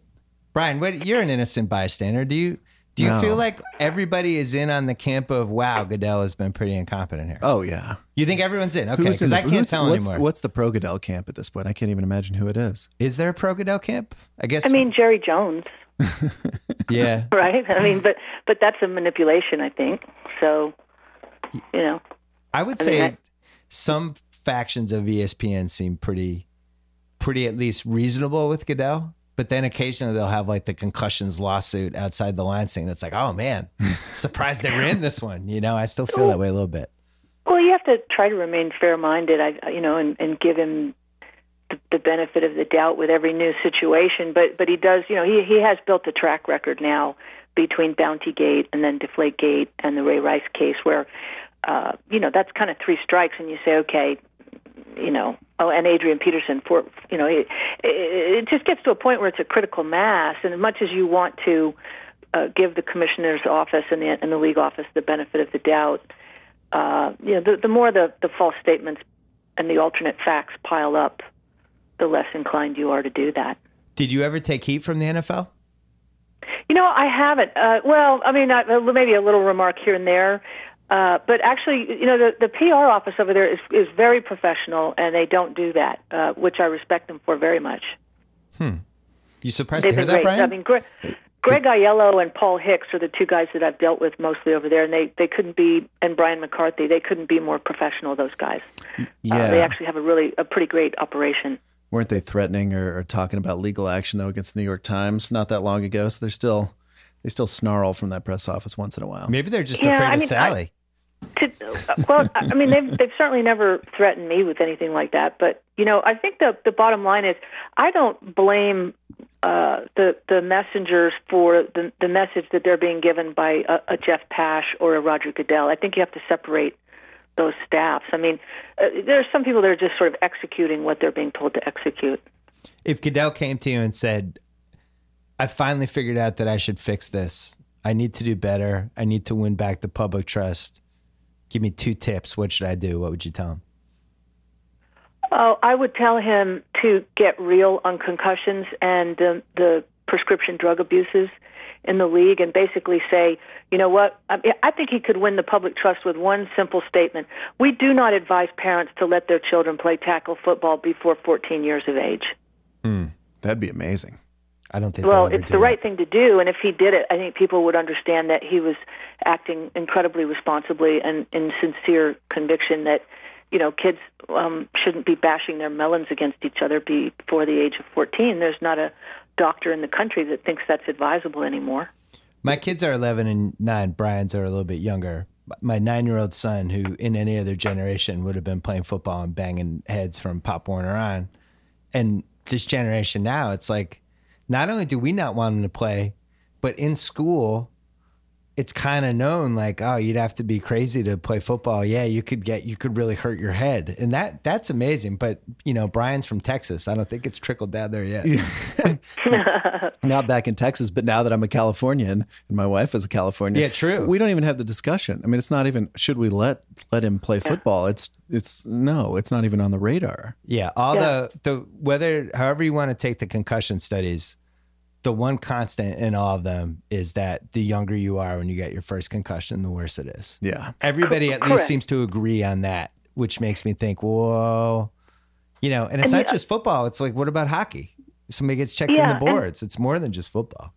Brian, what, you're an innocent bystander. Do you do you no. feel like everybody is in on the camp of, wow, Goodell has been pretty incompetent here? Oh, yeah. You think everyone's in? Okay, because I can't tell what's, anymore. What's the pro-Goodell camp at this point? I can't even imagine who it is. Is there a pro-Goodell camp? I guess. I mean, Jerry Jones. Yeah. Right? I mean, but but that's a manipulation, I think. So, you know. I would I say mean, I, some factions of E S P N seem pretty, pretty at least reasonable with Goodell. But then occasionally they'll have like the concussions lawsuit outside the lines thing. It's like, oh man, surprised they were in this one. You know, I still feel well, that way a little bit. Well, you have to try to remain fair minded, I, you know, and, and give him the, the benefit of the doubt with every new situation, but but he does, you know, he, he has built a track record now between Bounty Gate and then Deflate Gate and the Ray Rice case where, uh, you know, that's kind of three strikes and you say, okay, you know, oh, and Adrian Peterson, for, you know, it, it just gets to a point where it's a critical mass, and as much as you want to uh, give the commissioner's office and the, and the league office the benefit of the doubt, uh, you know, the, the more the, the false statements and the alternate facts pile up, the less inclined you are to do that. Did you ever take heat from the N F L? You know, I haven't. Uh, well, I mean, I, maybe a little remark here and there. Uh, but actually, you know, the, the P R office over there is, is very professional, and they don't do that, uh, which I respect them for very much. Hmm. You surprised They've to hear that, great. Brian? I mean, Greg, Greg Aiello and Paul Hicks are the two guys that I've dealt with mostly over there, and they, they couldn't be, and Brian McCarthy, they couldn't be more professional, those guys. Yeah. Uh, they actually have a really, a pretty great operation. Weren't they threatening or, or talking about legal action, though, against the New York Times not that long ago? So they're still... They still snarl from that press office once in a while. Maybe they're just yeah, afraid I mean, of Sally. I, to, well, I mean, they've, they've certainly never threatened me with anything like that. But, you know, I think the, the bottom line is I don't blame uh, the the messengers for the, the message that they're being given by a, a Jeff Pash or a Roger Goodell. I think you have to separate those staffs. I mean, uh, there are some people that are just sort of executing what they're being told to execute. If Goodell came to you and said, I finally figured out that I should fix this. I need to do better. I need to win back the public trust. Give me two tips. What should I do? What would you tell him? Oh, I would tell him to get real on concussions and the, the prescription drug abuses in the league and basically say, you know what, I, I think he could win the public trust with one simple statement. We do not advise parents to let their children play tackle football before fourteen years of age. Mm, that'd be amazing. I don't think well, it's the that. right thing to do, and if he did it, I think people would understand that he was acting incredibly responsibly and in sincere conviction that, you know, kids um, shouldn't be bashing their melons against each other before the age of fourteen. There's not a doctor in the country that thinks that's advisable anymore. My kids are eleven and nine. Brian's are a little bit younger. My nine-year-old son, who in any other generation would have been playing football and banging heads from Pop Warner on, and this generation now, it's like, not only do we not want him to play, but in school, it's kind of known like, oh, you'd have to be crazy to play football. Yeah, you could get, you could really hurt your head. And that that's amazing. But, you know, Brian's from Texas. I don't think it's trickled down there yet. Not back in Texas, but now that I'm a Californian and my wife is a Californian. Yeah, true. We don't even have the discussion. I mean, it's not even, should we let let him play yeah. football? It's, it's no, it's not even on the radar. Yeah. All yeah. the, the, whether, however you want to take the concussion studies, the one constant in all of them is that the younger you are when you get your first concussion, the worse it is. Yeah. Everybody at Correct. least seems to agree on that, which makes me think, whoa, you know, and it's and not the, just football. It's like, what about hockey? Somebody gets checked yeah, in the boards. And, it's more than just football.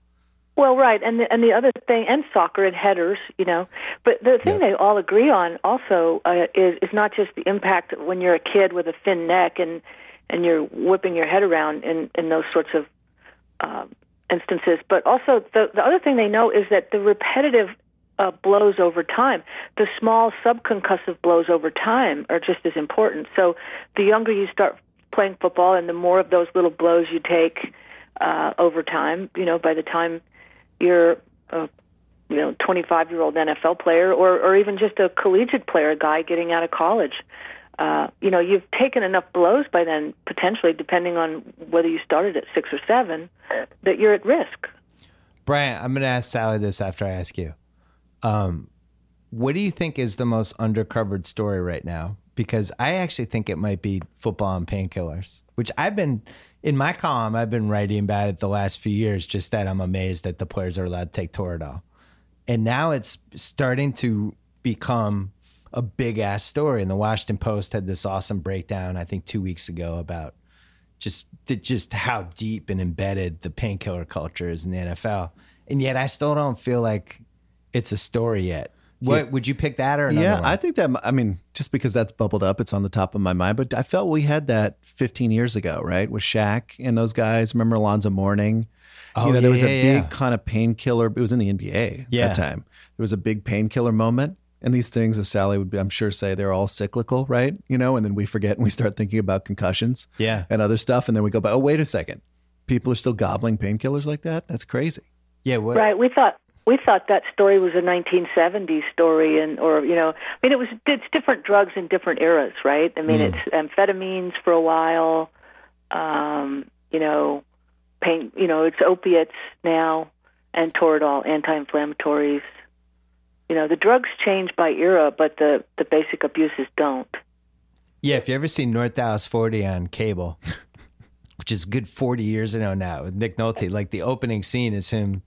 Well, right. And the, and the other thing, and soccer and headers, you know, but the thing yeah. they all agree on also uh, is, is not just the impact when you're a kid with a thin neck and, and you're whipping your head around in, in those sorts of, um, instances, but also the, the other thing they know is that the repetitive uh, blows over time, the small subconcussive blows over time are just as important. So the younger you start playing football and the more of those little blows you take uh, over time, you know, by the time you're a you know, twenty-five-year-old N F L player or, or even just a collegiate player, a guy getting out of college, uh, you know, you've taken enough blows by then, potentially, depending on whether you started at six or seven, that you're at risk. Brian, I'm going to ask Sally this after I ask you. Um, what do you think is the most undercovered story right now? Because I actually think it might be football and painkillers, which I've been, in my column, I've been writing about it the last few years, just that I'm amazed that the players are allowed to take Toradol. And now it's starting to become a big ass story. And the Washington Post had this awesome breakdown, I think two weeks ago, about just, just how deep and embedded the painkiller culture is in the N F L. And yet I still don't feel like it's a story yet. What yeah. would you pick that or another Yeah, one? I think that, I mean, just because that's bubbled up, it's on the top of my mind, but I felt we had that fifteen years ago, right? With Shaq and those guys. Remember Alonzo Mourning? Oh, you know, yeah, there was a yeah, big yeah. kind of painkiller. It was in the N B A yeah. that time. There was a big painkiller moment. And these things, as Sally would, I'm sure, say, they're all cyclical, right? You know, and then we forget and we start thinking about concussions yeah. and other stuff. And then we go, by, oh, wait a second. People are still gobbling painkillers like that? That's crazy. Yeah. What? Right. We thought we thought that story was a nineteen seventies story. And, or, you know, I mean, it was it's different drugs in different eras, right? I mean, mm. it's amphetamines for a while, um, you know, pain, you know, it's opiates now, and Toradol, anti-inflammatories. You know, the drugs change by era, but the, the basic abuses don't. Yeah, if you ever seen North Dallas forty on cable, which is a good forty years ago now, with Nick Nolte, like the opening scene is him,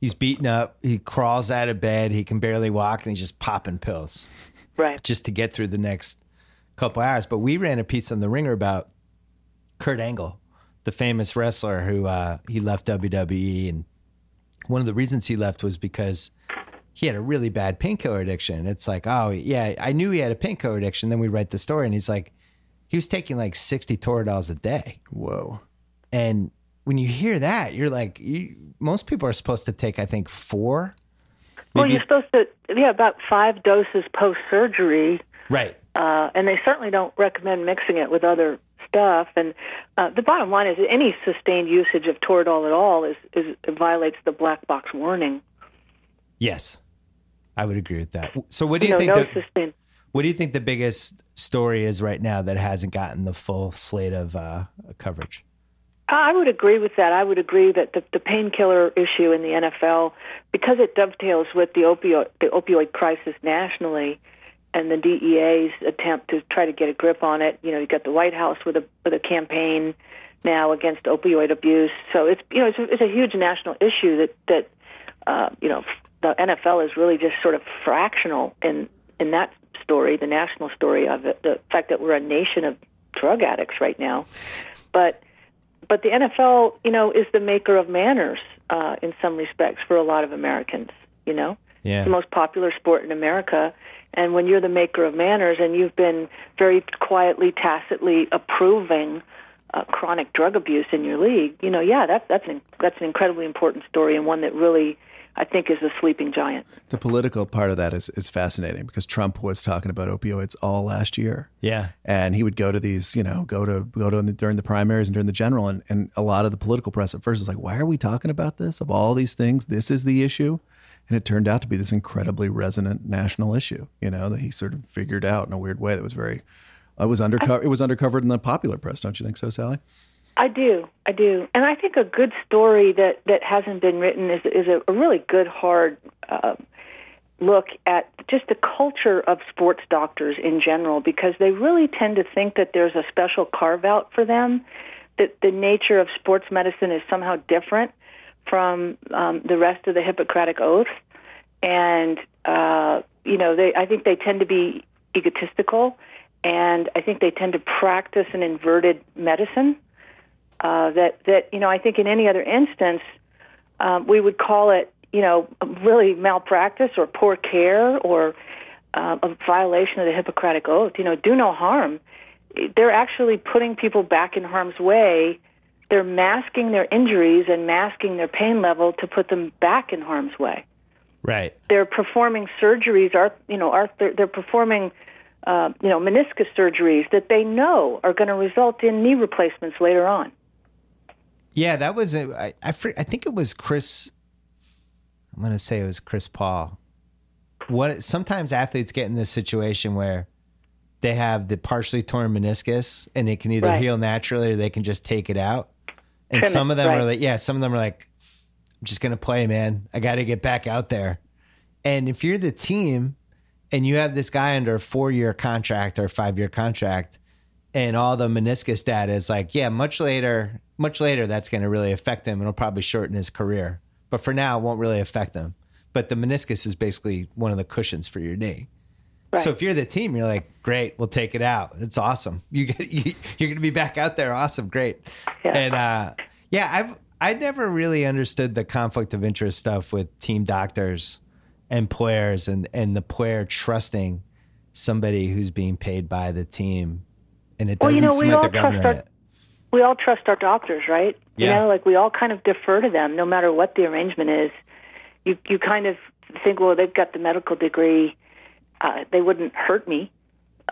he's beaten up, he crawls out of bed, he can barely walk, and he's just popping pills. Right. Just to get through the next couple hours. But we ran a piece on The Ringer about Kurt Angle, the famous wrestler who uh, he left W W E, and one of the reasons he left was because he had a really bad painkiller addiction. It's like, oh, yeah, I knew he had a painkiller addiction. Then we write the story, and he's like, he was taking like sixty Toradols a day. Whoa. And when you hear that, you're like, you, most people are supposed to take, I think, four. Well, maybe. You're supposed to, yeah, about five doses post-surgery. Right. Uh, and they certainly don't recommend mixing it with other stuff. And uh, the bottom line is any sustained usage of Toradol at all is, is it violates the black box warning. Yes. I would agree with that. So what do you no, think? No the, what do you think the biggest story is right now that hasn't gotten the full slate of uh, coverage? I would agree with that. I would agree that the, the painkiller issue in the N F L, because it dovetails with the opioid the opioid crisis nationally, and the D E A's attempt to try to get a grip on it. You know, you got the White House with a with a campaign now against opioid abuse. So it's you know it's a, it's a huge national issue that that uh, you know. The N F L is really just sort of fractional in, in that story, the national story of it, the fact that we're a nation of drug addicts right now. But but the N F L, you know, is the maker of manners uh, in some respects for a lot of Americans, you know? Yeah. It's the most popular sport in America. And when you're the maker of manners and you've been very quietly, tacitly approving uh, chronic drug abuse in your league, you know, yeah, that, that's, an, that's an incredibly important story, and one that really I think is a sleeping giant. The political part of that is, is fascinating, because Trump was talking about opioids all last year. Yeah. And he would go to these, you know, go to go to during the primaries and during the general. And, and a lot of the political press at first was like, why are we talking about this? Of all these things, this is the issue. And it turned out to be this incredibly resonant national issue, you know, that he sort of figured out in a weird way that was very, it was undercover. I, it was undercovered in the popular press. Don't you think so, Sally? I do, I do, and I think a good story that, that hasn't been written is is a, a really good hard uh, look at just the culture of sports doctors in general, because they really tend to think that there's a special carve out for them, that the nature of sports medicine is somehow different from um, the rest of the Hippocratic Oath, and uh, you know, they I think they tend to be egotistical, and I think they tend to practice an inverted medicine. Uh, that, that, you know, I think in any other instance, um, we would call it, you know, really malpractice or poor care or uh, a violation of the Hippocratic Oath. You know, do no harm. They're actually putting people back in harm's way. They're masking their injuries and masking their pain level to put them back in harm's way. Right. They're performing surgeries, are, you know, are, they're, they're performing uh, you know, meniscus surgeries that they know are going to result in knee replacements later on. Yeah, that was, a, I, I, I think it was Chris, I'm going to say it was Chris Paul. What, sometimes athletes get in this situation where they have the partially torn meniscus and it can either right. heal naturally or they can just take it out. And Trim some it, of them right. are like, yeah, some of them are like, I'm just going to play, man. I got to get back out there. And if you're the team and you have this guy under a four-year contract or a five-year contract, and all the meniscus data is like, yeah, much later, much later, that's going to really affect him. It'll probably shorten his career. But for now, it won't really affect him. But the meniscus is basically one of the cushions for your knee. Right. So if you're the team, you're like, great, we'll take it out. It's awesome. You get, you, you're going to be back out there. Awesome. Great. Yeah. And uh, yeah, I've I never really understood the conflict of interest stuff with team doctors and players and, and the player trusting somebody who's being paid by the team. And it doesn't well, you know, seem we like all the governor trust our, We all trust our doctors, right? Yeah. You know, like we all kind of defer to them, no matter what the arrangement is. You you kind of think, well, they've got the medical degree, Uh, they wouldn't hurt me.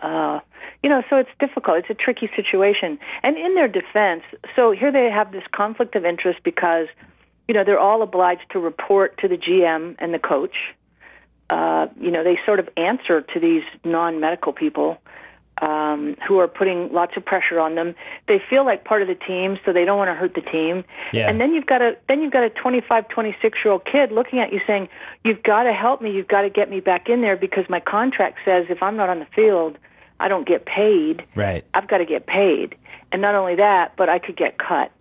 Uh, you know, so it's difficult. It's a tricky situation. And in their defense, so here they have this conflict of interest because, you know, they're all obliged to report to the G M and the coach. Uh, you know, they sort of answer to these non-medical people um, who are putting lots of pressure on them. They feel like part of the team, so they don't want to hurt the team. Yeah. And then you've got a then you've got a twenty-five, twenty-six-year-old kid looking at you saying, "You've got to help me. You've got to get me back in there because my contract says if I'm not on the field, I don't get paid. Right. I've got to get paid. And not only that, but I could get cut."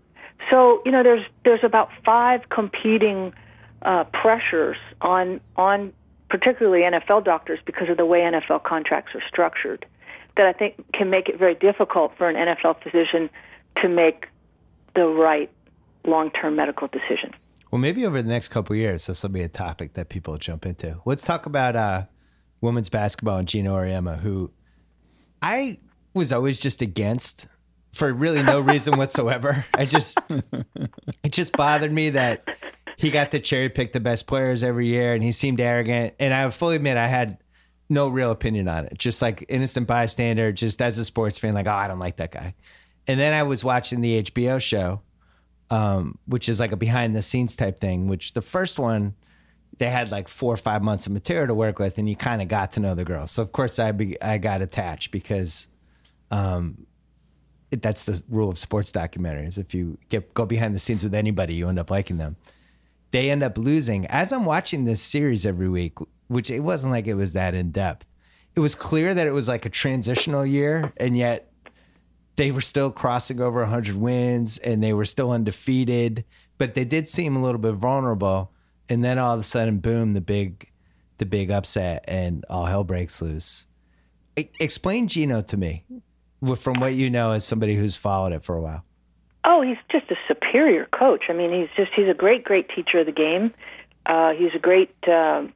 So, you know, there's there's about five competing uh, pressures on on. particularly N F L doctors, because of the way N F L contracts are structured, that I think can make it very difficult for an N F L physician to make the right long-term medical decision. Well, maybe over the next couple of years, this will be a topic that people will jump into. Let's talk about uh, women's basketball and Gina Auriemma, who I was always just against for really no reason whatsoever. I just, it just bothered me that he got to cherry pick the best players every year, and he seemed arrogant. And I fully admit I had no real opinion on it, just like innocent bystander, just as a sports fan, like, oh, I don't like that guy. And then I was watching the H B O show, um, which is like a behind-the-scenes type thing, which the first one, they had like four or five months of material to work with, and you kind of got to know the girls. So, of course, I be, I got attached because um, it, that's the rule of sports documentaries. If you get, go behind the scenes with anybody, you end up liking them. They end up losing. As I'm watching this series every week, which it wasn't like it was that in depth, it was clear that it was like a transitional year, and yet they were still crossing over one hundred wins, and they were still undefeated, but they did seem a little bit vulnerable. And then all of a sudden, boom, the big the big upset, and all hell breaks loose. I, explain Gino to me, from what you know as somebody who's followed it for a while. Oh, he's just a superior coach. I mean, he's just—he's a great, great teacher of the game. Uh, he's a great—he's uh,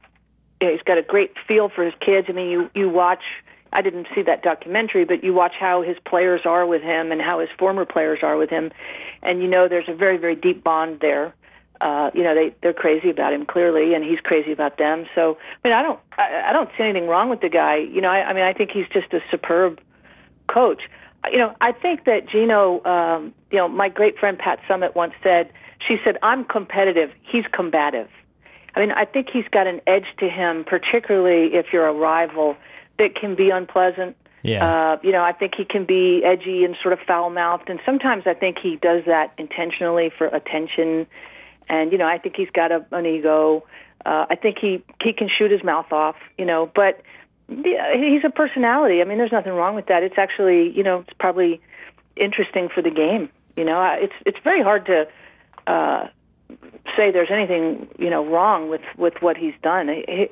got a great feel for his kids. I mean, you—you you watch—I didn't see that documentary, but you watch how his players are with him and how his former players are with him, and you know there's a very, very deep bond there. Uh, you know, they—they're crazy about him clearly, and he's crazy about them. So, I mean, I don't—I I don't see anything wrong with the guy. You know, I, I mean, I think he's just a superb coach. You know, I think that Gino, um, you know, my great friend Pat Summitt once said, she said, "I'm competitive, he's combative." I mean, I think he's got an edge to him, particularly if you're a rival, that can be unpleasant. Yeah. Uh, you know, I think he can be edgy and sort of foul-mouthed, and sometimes I think he does that intentionally for attention. And, you know, I think he's got a, an ego. Uh, I think he, he can shoot his mouth off, you know, but... Yeah, he's a personality. I mean, there's nothing wrong with that. It's actually, you know, it's probably interesting for the game. You know, it's it's very hard to uh, say there's anything, you know, wrong with, with what he's done. It, it,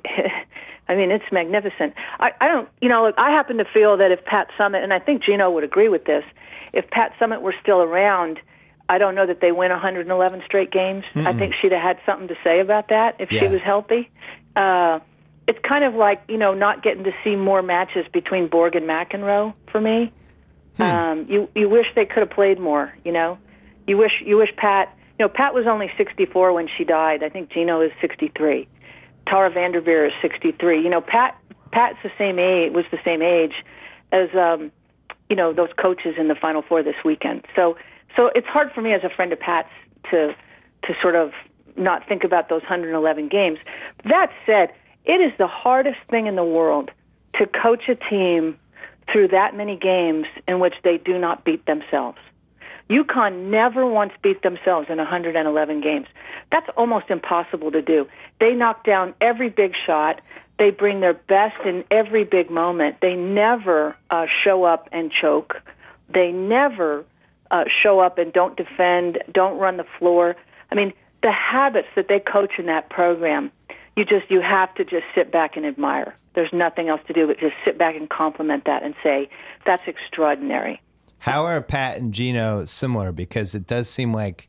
I mean, it's magnificent. I, I don't, you know, look, I happen to feel that if Pat Summitt, and I think Gino would agree with this, if Pat Summitt were still around, I don't know that they win one hundred eleven straight games. Mm-hmm. I think she'd have had something to say about that if yeah. she was healthy. Uh It's kind of like, you know, not getting to see more matches between Borg and McEnroe for me. Hmm. Um, you you wish they could have played more, you know. You wish you wish Pat, you know, Pat was only sixty-four when she died. I think Gino is sixty-three. Tara Vanderveer is sixty-three. You know, Pat Pat's the same age was the same age as um, you know, those coaches in the Final Four this weekend. So so it's hard for me as a friend of Pat's to to sort of not think about those one hundred eleven games. That said, it is the hardest thing in the world to coach a team through that many games in which they do not beat themselves. UConn never once beat themselves in one hundred eleven games. That's almost impossible to do. They knock down every big shot. They bring their best in every big moment. They never uh, show up and choke. They never uh, show up and don't defend, don't run the floor. I mean, the habits that they coach in that program, You just you have to just sit back and admire. There's nothing else to do but just sit back and compliment that and say, that's extraordinary. How are Pat and Gino similar? Because it does seem like,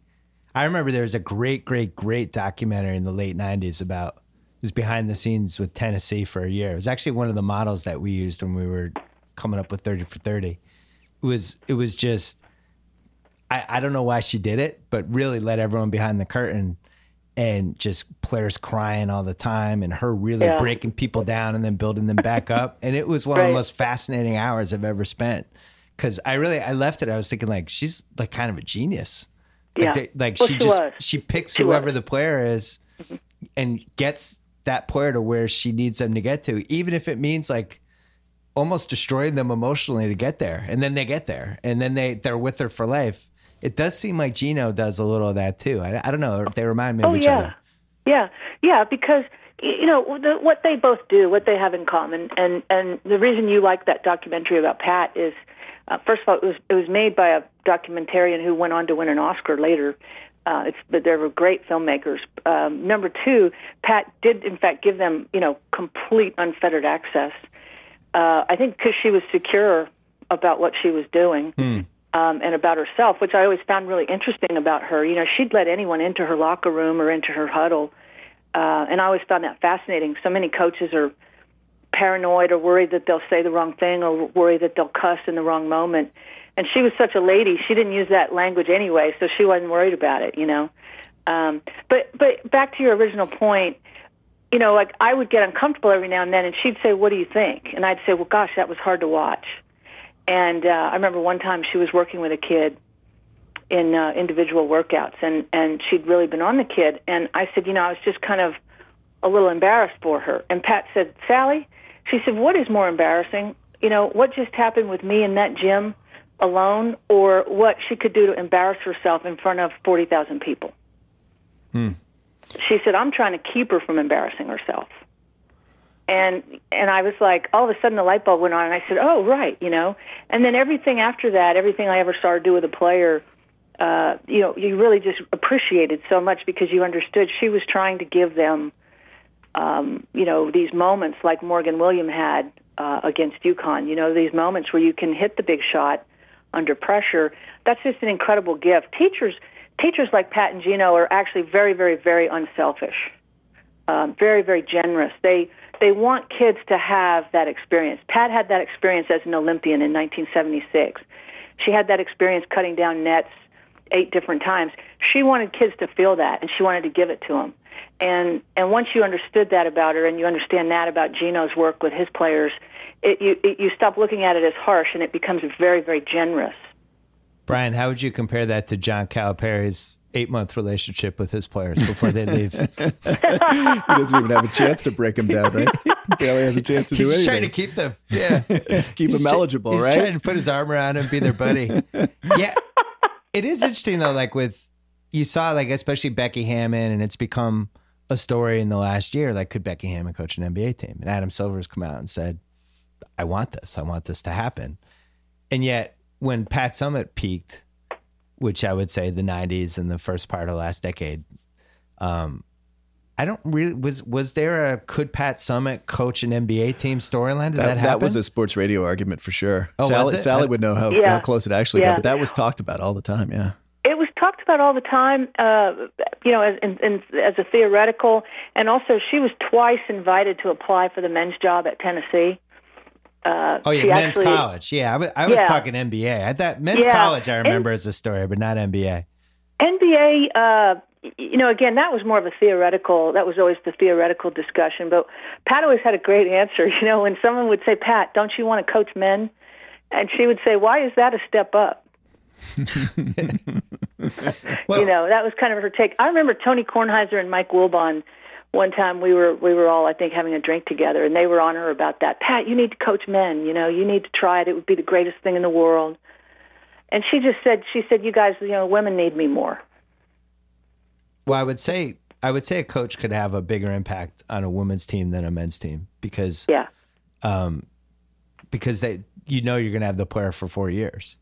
I remember there was a great, great, great documentary in the late nineties about, it was behind the scenes with Tennessee for a year. It was actually one of the models that we used when we were coming up with thirty for thirty. It was, it was just, I, I don't know why she did it, but really let everyone behind the curtain. and just players crying all the time and her really yeah. breaking people down and then building them back up. And it was one right. of the most fascinating hours I've ever spent. Cause I really, I left it. I was thinking like, she's like kind of a genius. Like, yeah. they, like well, she, she just, she picks she whoever was. the player is mm-hmm. and gets that player to where she needs them to get to, even if it means like almost destroying them emotionally to get there. And then they get there and then they, they're with her for life. It does seem like Gino does a little of that too. I, I don't know. They remind me of oh, each yeah. other. Yeah. Yeah. Because, you know, the, what they both do, what they have in common. And, and the reason you like that documentary about Pat is, uh, first of all, it was, it was made by a documentarian who went on to win an Oscar later. Uh, it's, but they were great filmmakers. Um, number two, Pat did, in fact, give them, you know, complete unfettered access. Uh, I think because she was secure about what she was doing. Mm. Um, and about herself, which I always found really interesting about her. You know, she'd let anyone into her locker room or into her huddle, uh, and I always found that fascinating. So many coaches are paranoid or worried that they'll say the wrong thing or worried that they'll cuss in the wrong moment. And she was such a lady, she didn't use that language anyway, so she wasn't worried about it, you know. Um, but, but back to your original point, you know, like I would get uncomfortable every now and then, and she'd say, "What do you think?" And I'd say, "Well, gosh, that was hard to watch." And uh, I remember one time she was working with a kid in uh, individual workouts, and, and she'd really been on the kid. And I said, you know, I was just kind of a little embarrassed for her. And Pat said, "Sally," she said, "what is more embarrassing? You know, what just happened with me in that gym alone, or what she could do to embarrass herself in front of forty thousand people?" Hmm. She said, "I'm trying to keep her from embarrassing herself." And and I was like, all of a sudden the light bulb went on, and I said, "Oh, right," you know. And then everything after that, everything I ever saw her do with a player, uh, you know, you really just appreciated so much because you understood she was trying to give them, um, you know, these moments like Morgan William had uh, against UConn. You know, these moments where you can hit the big shot under pressure. That's just an incredible gift. Teachers, teachers like Pat and Gino are actually very, very, very unselfish, uh, very, very generous. They They want kids to have that experience. Pat had that experience as an Olympian in nineteen seventy-six. She had that experience cutting down nets eight different times. She wanted kids to feel that, and she wanted to give it to them. And and once you understood that about her, and you understand that about Gino's work with his players, it, you it, you stop looking at it as harsh, and it becomes very, very generous. Brian, how would you compare that to John Calipari's eight-month relationship with his players before they leave? He doesn't even have a chance to break them down, right? He barely has a chance to he's do anything. He's trying to keep them. Yeah. Keep he's them eligible, he's right? He's trying to put his arm around him, be their buddy. Yeah. It is interesting, though, like with, you saw, like, especially Becky Hammon, and it's become a story in the last year, like, could Becky Hammon coach an N B A team? And Adam Silver's come out and said, I want this. I want this to happen. And yet, when Pat Summitt peaked, which I would say the nineties and the first part of the last decade. Um, I don't really, was was there a could Pat Summitt coach an N B A team storyline? Did that, that happen? That was a sports radio argument for sure. Oh, Sally, was it? Sally would know how, yeah. how close it actually yeah. got, but that was talked about all the time, yeah. It was talked about all the time, uh, you know, as, in, in, as a theoretical, and also she was twice invited to apply for the men's job at Tennessee. Uh, oh yeah, men's actually, college. Yeah, I was, I was yeah. talking N B A. I thought men's yeah. college. I remember N- as a story, but not N B A. N B A. Uh, you know, again, that was more of a theoretical. That was always the theoretical discussion. But Pat always had a great answer. You know, when someone would say, "Pat, don't you want to coach men?" and she would say, "Why is that a step up?" well, you know, that was kind of her take. I remember Tony Kornheiser and Mike Wilbon. One time we were we were all, I think, having a drink together, and they were on her about that. "Pat, you need to coach men, you know, you need to try it. It would be the greatest thing in the world." And she just said, she said, "You guys, you know, women need me more." Well, I would say I would say a coach could have a bigger impact on a women's team than a men's team because yeah. um because they you know you're gonna have the player for four years.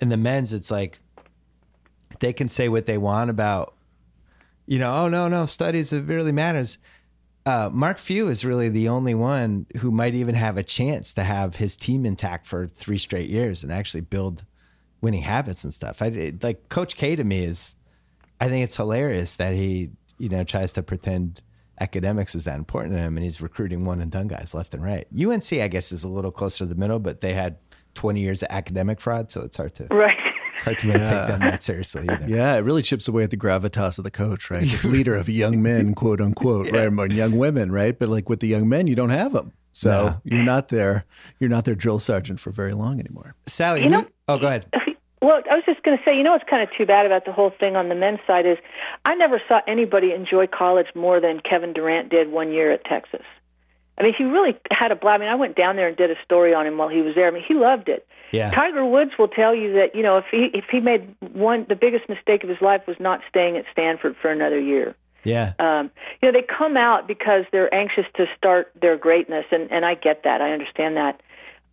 And the men's, it's like they can say what they want about You know, oh, no, no, studies, it really matters. Uh, Mark Few is really the only one who might even have a chance to have his team intact for three straight years and actually build winning habits and stuff. I, it, like Coach K to me is, I think it's hilarious that he, you know, tries to pretend academics is that important to him, and he's recruiting one and done guys left and right. U N C, I guess, is a little closer to the middle, but they had twenty years of academic fraud, so it's hard to... Right. Hard to even yeah. take them that seriously either. Yeah, it really chips away at the gravitas of the coach, right? This leader of young men, quote unquote, yeah. right? Or young women, right? But like with the young men, you don't have them. So no. you're not their, you're not their drill sergeant for very long anymore. Sally, you know, who, oh, go ahead. Well, I was just going to say, you know what's kind of too bad about the whole thing on the men's side is I never saw anybody enjoy college more than Kevin Durant did one year at Texas. I mean, he really had a blast. I mean, I went down there and did a story on him while he was there. I mean, he loved it. Yeah. Tiger Woods will tell you that, you know, if he if he made one, the biggest mistake of his life was not staying at Stanford for another year. Yeah. Um, you know, they come out because they're anxious to start their greatness, and, and I get that. I understand that.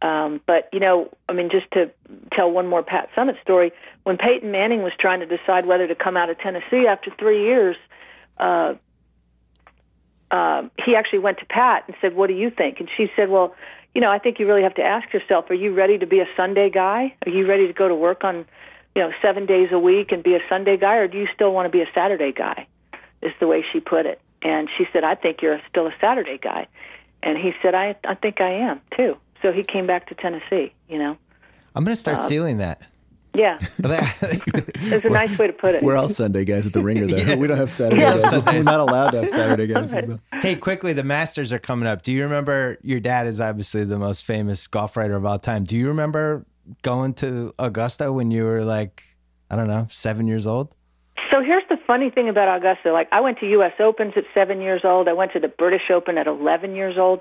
Um, but, you know, I mean, just to tell one more Pat Summitt story, when Peyton Manning was trying to decide whether to come out of Tennessee after three years, uh Um, he actually went to Pat and said, what do you think? And she said, well, you know, I think you really have to ask yourself, are you ready to be a Sunday guy? Are you ready to go to work on, you know, seven days a week and be a Sunday guy? Or do you still want to be a Saturday guy, is the way she put it. And she said, I think you're still a Saturday guy. And he said, I, I think I am, too. So he came back to Tennessee, you know. I'm going to start um, stealing that. Yeah. It's a nice way to put it. We're all Sunday guys at the Ringer, though. Yeah. We don't have Saturday yeah. guys. We're not allowed to have Saturday guys. Right. Hey, quickly, the Masters are coming up. Do you remember, your dad is obviously the most famous golf writer of all time. Do you remember going to Augusta when you were like, I don't know, seven years old? So here's the funny thing about Augusta. Like, I went to U S Opens at seven years old. I went to the British Open at eleven years old.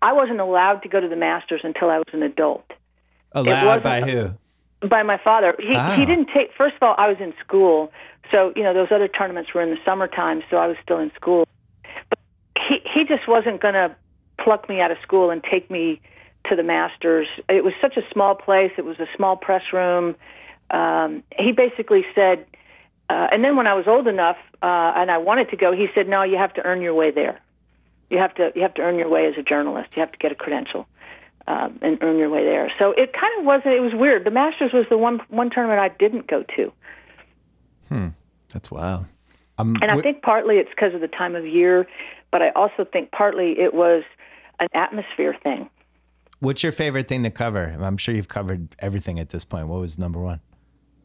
I wasn't allowed to go to the Masters until I was an adult. Allowed by who? By my father. He oh. he didn't take, first of all, I was in school. So, you know, those other tournaments were in the summertime, so I was still in school. But he, he just wasn't going to pluck me out of school and take me to the Masters. It was such a small place. It was a small press room. Um, he basically said, uh, and then when I was old enough uh, and I wanted to go, he said, no, you have to earn your way there. You have to, you have to earn your way as a journalist. You have to get a credential. Um, and earn your way there. So it kind of wasn't, it was weird. The Masters was the one one tournament I didn't go to. Hmm. That's wild. Um, and I think partly it's because of the time of year, but I also think partly it was an atmosphere thing. What's your favorite thing to cover? I'm sure you've covered everything at this point. What was number one?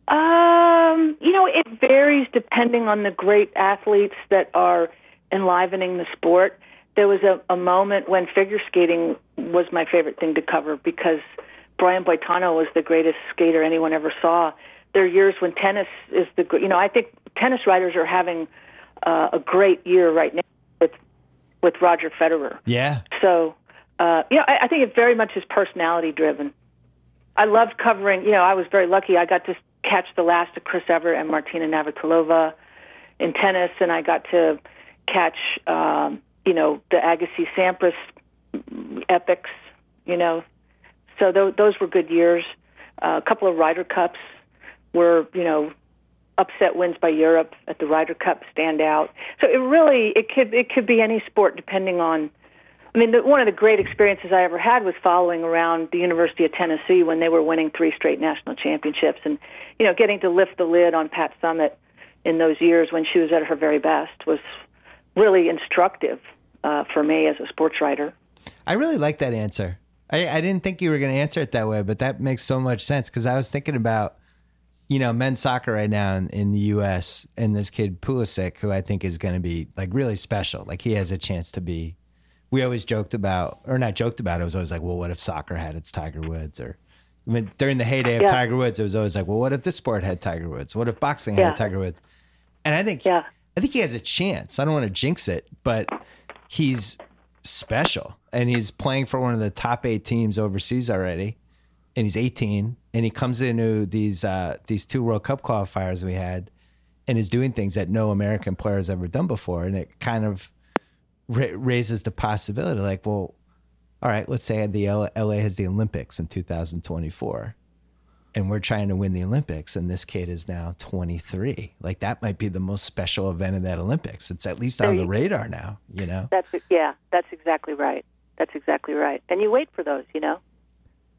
Um, you know, it varies depending on the great athletes that are enlivening the sport. There was a, a moment when figure skating was my favorite thing to cover because Brian Boitano was the greatest skater anyone ever saw. There are years when tennis is the, you know, I think tennis writers are having uh, a great year right now with with Roger Federer. Yeah. So, uh, you know, I, I think it very much is personality driven. I loved covering, you know, I was very lucky. I got to catch the last of Chris Evert and Martina Navratilova in tennis, and I got to catch... Um, you know, the Agassi-Sampras epics, you know. So th- those were good years. Uh, a couple of Ryder Cups were, you know, upset wins by Europe at the Ryder Cup stand out. So it really, it could it could be any sport depending on, I mean, the, one of the great experiences I ever had was following around the University of Tennessee when they were winning three straight national championships and, you know, getting to lift the lid on Pat Summitt in those years when she was at her very best was really instructive uh, for me as a sports writer. I really like that answer. I, I didn't think you were going to answer it that way, but that makes so much sense because I was thinking about, you know, men's soccer right now in, in the U S and this kid Pulisic, who I think is going to be like really special. Like he has a chance to be, we always joked about, or not joked about, it was always like, well, what if soccer had its Tiger Woods? Or I mean, during the heyday of yeah. Tiger Woods, it was always like, well, what if this sport had Tiger Woods? What if boxing yeah. had Tiger Woods? And I think... yeah. I think he has a chance. I don't want to jinx it, but he's special and he's playing for one of the top eight teams overseas already. And he's eighteen and he comes into these, uh, these two World Cup qualifiers we had and is doing things that no American player has ever done before. And it kind of ra- raises the possibility like, well, all right, let's say the L- LA has the Olympics in two thousand twenty-four. And we're trying to win the Olympics, and this kid is now twenty-three. Like, that might be the most special event in that Olympics. It's at least on the radar now, you know? That's yeah, that's exactly right. That's exactly right. And you wait for those, you know?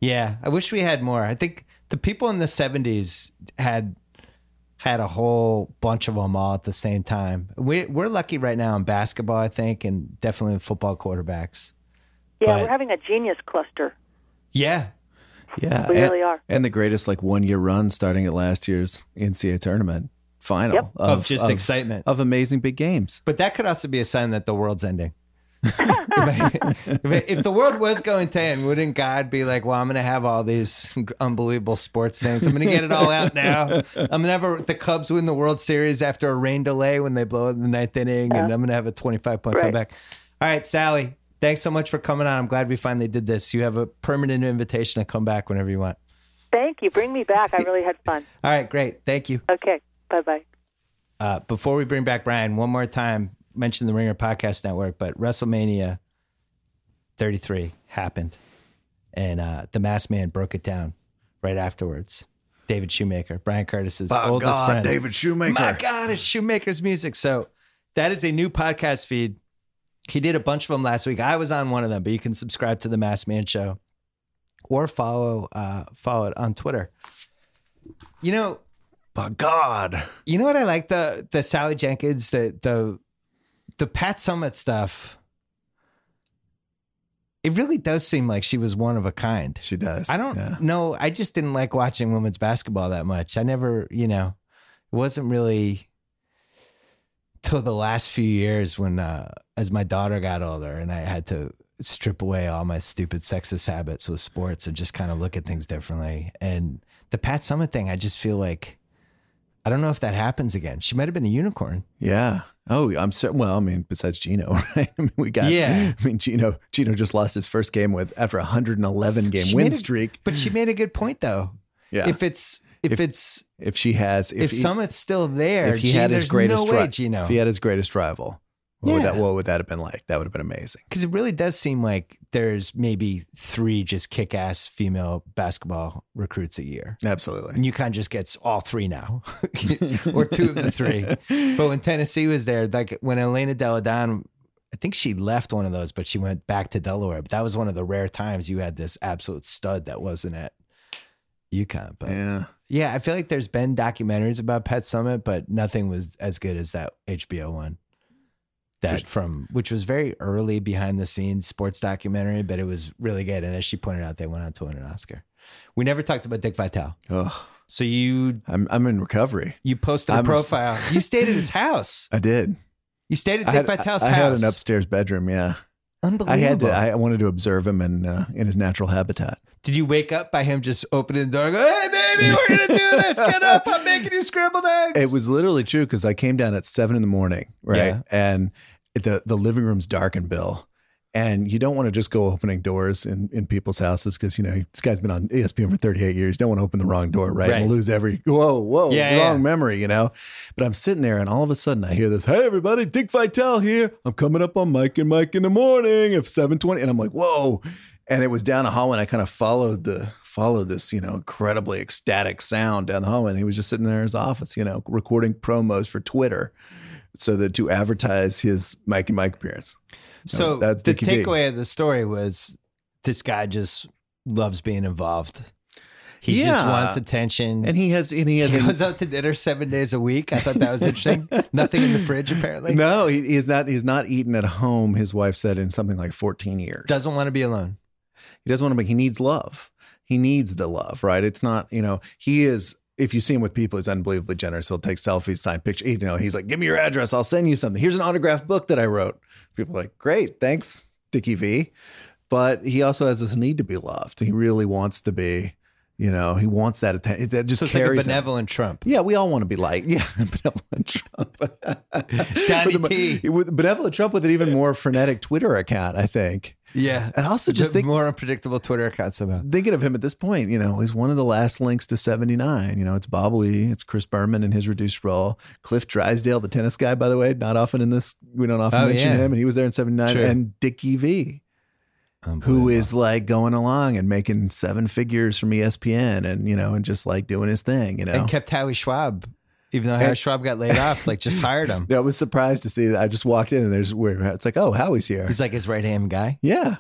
Yeah, I wish we had more. I think the people in the seventies had had a whole bunch of them all at the same time. We, we're lucky right now in basketball, I think, and definitely in football quarterbacks. Yeah, but, we're having a genius cluster. Yeah. Yeah. We and, really are. And the greatest like one year run starting at last year's N C double A tournament final yep. of, of just of, excitement of amazing big games. But that could also be a sign that the world's ending. if, it, if the world was going to end, wouldn't God be like, well, I'm going to have all these unbelievable sports things. I'm going to get it all out now. I'm going to have a, the Cubs win the World Series after a rain delay when they blow it in the ninth inning, yeah. and I'm going to have a twenty-five point right. comeback. All right, Sally, thanks so much for coming on. I'm glad we finally did this. You have a permanent invitation to come back whenever you want. Thank you. Bring me back. I really had fun. All right, great. Thank you. Okay, bye-bye. Uh, before we bring back Brian, one more time, mentioned the Ringer Podcast Network, but WrestleMania thirty-three happened, and uh, the masked man broke it down right afterwards. David Shoemaker, Brian Curtis's By oldest God, friend. David Shoemaker. My God, it's Shoemaker's music. So that is a new podcast feed. He did a bunch of them last week. I was on one of them, but you can subscribe to the Masked Man Show or follow uh, follow it on Twitter. You know, by God, you know what I like the the Sally Jenkins the the. The Pat Summitt stuff, it really does seem like she was one of a kind. She does. I don't yeah. know. I just didn't like watching women's basketball that much. I never, you know, it wasn't really till the last few years when, uh, as my daughter got older and I had to strip away all my stupid sexist habits with sports and just kind of look at things differently. And the Pat Summitt thing, I just feel like, I don't know if that happens again. She might have been a unicorn. Yeah. Oh, I'm so, well, I mean, besides Gino, right? I mean, we got, yeah. I mean, Gino, Gino just lost his first game with, after a one hundred eleven game she win streak. A, but she made a good point though. Yeah. If it's, if, if it's, if she has, if, if he, Summit's still there, if he Gino, had his greatest, no way, Gino. If he had his greatest rival, what, yeah. would that, what would that have been like? That would have been amazing. Cause it really does seem like there's maybe three just kick-ass female basketball recruits a year. Absolutely. And UConn just gets all three now or two of the three. But when Tennessee was there, like when Elena Deladon, I think she left one of those, but she went back to Delaware. But that was one of the rare times you had this absolute stud that wasn't at UConn. But yeah. Yeah. I feel like there's been documentaries about Pat Summitt, but nothing was as good as that H B O one. That from which was very early behind the scenes sports documentary, but it was really good. And as she pointed out, they went on to win an Oscar. We never talked about Dick Vitale. Oh, so you, I'm I'm in recovery. You posted a I'm profile. A, you stayed at his house. I did. You stayed at Dick I had, Vitale's I, I house. I had an upstairs bedroom. Yeah, unbelievable. I had to. I wanted to observe him in uh, in his natural habitat. Did you wake up by him just opening the door and go, hey, baby, we're going to do this. Get up. I'm making you scrambled eggs. It was literally true because I came down at seven in the morning, right? Yeah. And the the living room's dark and Bill. And you don't want to just go opening doors in, in people's houses because, you know, this guy's been on E S P N for thirty-eight years. You don't want to open the wrong door, right? right. And lose every, whoa, whoa, yeah, wrong yeah. memory, you know? But I'm sitting there and all of a sudden I hear this, hey, everybody, Dick Vitale here. I'm coming up on Mike and Mike in the morning at seven twenty. And I'm like, whoa. And it was down the hallway and I kind of followed the followed this, you know, incredibly ecstatic sound down the hallway. And he was just sitting there in his office, you know, recording promos for Twitter so that to advertise his Mike and Mike appearance. So, so that's the takeaway of the story was this guy just loves being involved. He yeah. just wants attention. And he has and he has he goes out to dinner seven days a week. I thought that was interesting. Nothing in the fridge, apparently. No, he, he's not he's not eaten at home, his wife said, in something like fourteen years. Doesn't want to be alone. He doesn't want to make, he needs love. He needs the love, right? It's not, you know, he is, if you see him with people, he's unbelievably generous. He'll take selfies, sign pictures. You know, he's like, give me your address. I'll send you something. Here's an autographed book that I wrote. People are like, great. Thanks, Dickie V. But he also has this need to be loved. He really wants to be, you know, he wants that attention. That just so it's carries like a benevolent him. Trump. Yeah. We all want to be like, yeah, benevolent Trump. Donnie with T. The, with benevolent Trump with an even more frenetic Twitter account, I think. Yeah. And also just think more unpredictable Twitter accounts somehow. Thinking of him at this point, you know, he's one of the last links to seventy-nine. You know, it's Bob Lee, it's Chris Berman in his reduced role. Cliff Drysdale, the tennis guy, by the way, not often in this, we don't often oh, mention yeah. him. And he was there in seventy-nine. True. And Dickie V, who is like going along and making seven figures from E S P N and, you know, and just like doing his thing, you know. And kept Howie Schwab. Even though Howie Schwab got laid off, like just hired him. I was surprised to see that. I just walked in and there's where it's like, oh, Howie's here. He's like his right hand guy. Yeah,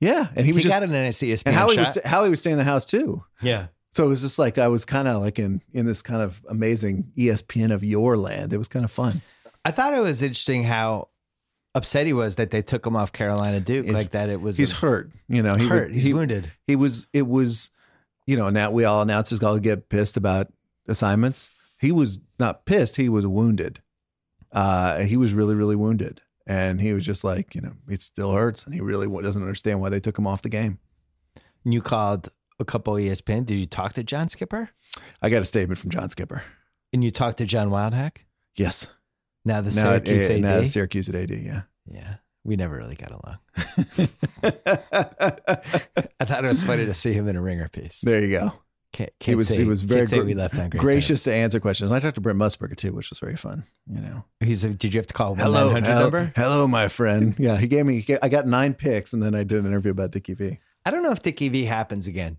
yeah. And he, he was got just, an N C double A and Howie shot. was Howie was staying in the house too. Yeah. So it was just like I was kind of like in in this kind of amazing E S P N of your land. It was kind of fun. I thought it was interesting how upset he was that they took him off Carolina Duke it's, like that. It was he's a, hurt. You know, he hurt. Would, he's he, wounded. He was. It was. you know, now we all announcers all get pissed about assignments. He was not pissed. He was wounded. Uh, he was really, really wounded. And he was just like, you know, it still hurts. And he really doesn't understand why they took him off the game. You called a couple of E S P N. Did you talk to John Skipper? I got a statement from John Skipper. And you talked to John Wildhack? Yes. Now the Syracuse now at, A D? Now the Syracuse at A D, yeah. Yeah. We never really got along. I thought it was funny to see him in a Ringer piece. There you go. Can't, can't he was, say, he was very gra- we left on gracious terms. To answer questions. I talked to Brent Musburger too, which was very fun. You know, he's a, did you have to call one nine hundred number? Hello, my friend. Yeah, he gave me. He gave, I got nine picks, and then I did an interview about Dickie V. I don't know if Dickie V happens again.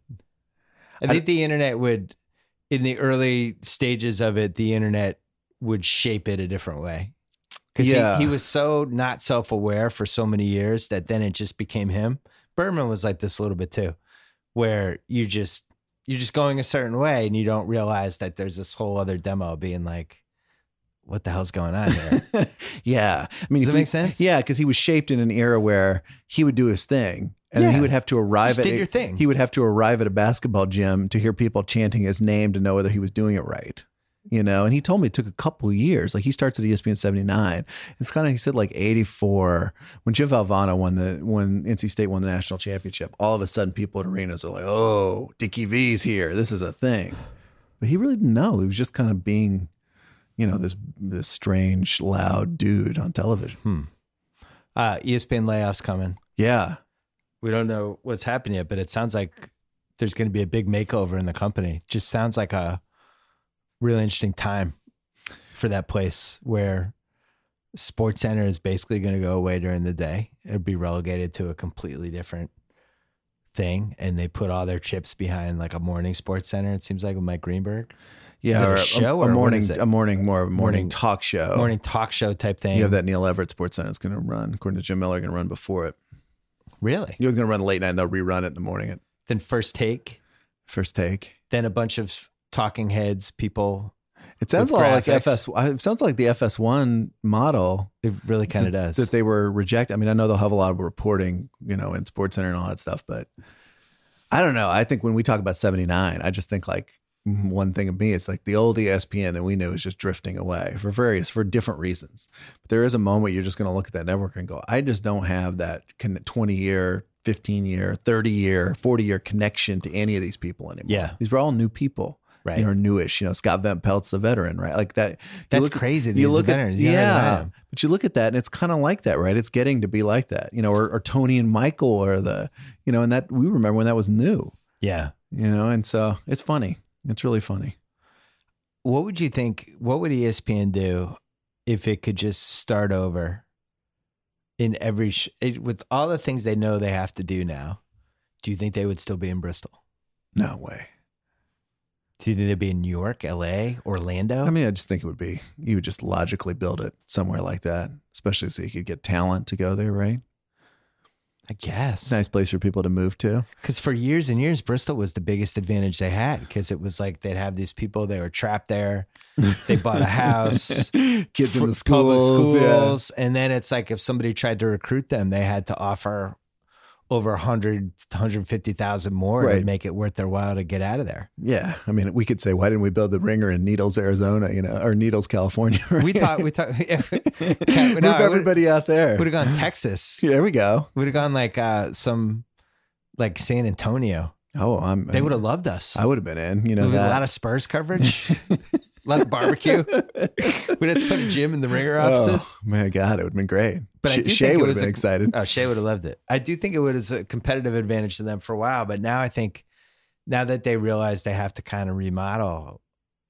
I think I, the internet would, in the early stages of it, the internet would shape it a different way because yeah. he, he was so not self-aware for so many years that then it just became him. Berman was like this a little bit too, where you just. You're just going a certain way and you don't realize that there's this whole other demo being like, what the hell's going on here? Yeah. I mean, does it make sense? Yeah. Cause he was shaped in an era where he would do his thing and yeah. then he would have to arrive just at your thing. He would have to arrive at a basketball gym to hear people chanting his name to know whether he was doing it right. You know? And he told me it took a couple of years. Like he starts at E S P N seventy-nine. It's kind of, he said like eighty-four when Jim Valvano won the, when N C State won the national championship, all of a sudden people at arenas are like, oh, Dickie V's here. This is a thing. But he really didn't know. He was just kind of being, you know, this, this strange, loud dude on television. Hmm. Uh, E S P N layoffs coming. Yeah. We don't know what's happening yet, but it sounds like there's going to be a big makeover in the company. Just sounds like a, really interesting time for that place where Sports Center is basically going to go away during the day. It'd be relegated to a completely different thing. And they put all their chips behind like a morning Sports Center. It seems like with Mike Greenberg. Yeah. Or a, show, a, a or morning, a morning, more of a morning, morning talk show, morning talk show type thing. You have that Neil Everett Sports Center. It's going to run according to Jim Miller going to run before it. Really? You're going to run late night and they'll rerun it in the morning. Then first take, first take, then a bunch of talking heads, people. It sounds a lot like F S. It sounds like the F S one model. It really kind of does. That they were rejected. I mean, I know they'll have a lot of reporting, you know, in SportsCenter and all that stuff, but I don't know. I think when we talk about seventy-nine, I just think like one thing of me, it's like the old E S P N that we knew is just drifting away for various, for different reasons. But there is a moment you're just going to look at that network and go, I just don't have that twenty year, fifteen year, thirty year, forty year connection to any of these people anymore. Yeah. These were all new people. Right. You know, newish, you know, Scott Van Pelt's the veteran, right? Like that. That's look, crazy. You look veterans. At, yeah. yeah. But you look at that and it's kind of like that, right? It's getting to be like that, you know, or, or Tony and Michael or the, you know, and that we remember when that was new. Yeah. You know, and so it's funny. It's really funny. What would you think, what would E S P N do if it could just start over in every, sh- with all the things they know they have to do now? Do you think they would still be in Bristol? No way. Do you think they'd be in New York, L A, Orlando? I mean, I just think it would be, you would just logically build it somewhere like that, especially so you could get talent to go there, right? I guess. Nice place for people to move to. Because for years and years, Bristol was the biggest advantage they had because it was like they'd have these people, they were trapped there. They bought a house. Kids in the schools. Public schools. Yeah. And then it's like if somebody tried to recruit them, they had to offer over one hundred, one hundred fifty thousand more right. to make it worth their while to get out of there. Yeah. I mean, we could say, why didn't we build the Ringer in Needles, Arizona, you know, or Needles, California? Right? We thought, we thought, yeah. Move no, everybody out there. Would have gone Texas. Yeah, there we go. Would have gone like uh, some, like San Antonio. Oh, I'm. They would have loved us. I would have been in, you know. A lot of Spurs coverage. A lot of barbecue. We'd have to put a gym in the Ringer offices. Oh, my God. It would have been great. But I do Shea think would have been a, excited. Oh, Shea would have loved it. I do think it was a competitive advantage to them for a while. But now I think, now that they realize they have to kind of remodel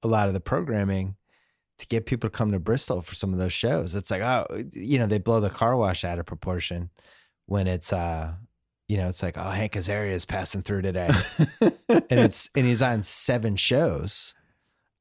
a lot of the programming to get people to come to Bristol for some of those shows, it's like, oh, you know, they blow the car wash out of proportion when it's, uh, you know, it's like, oh, Hank Azaria is passing through today. and it's and he's on seven shows.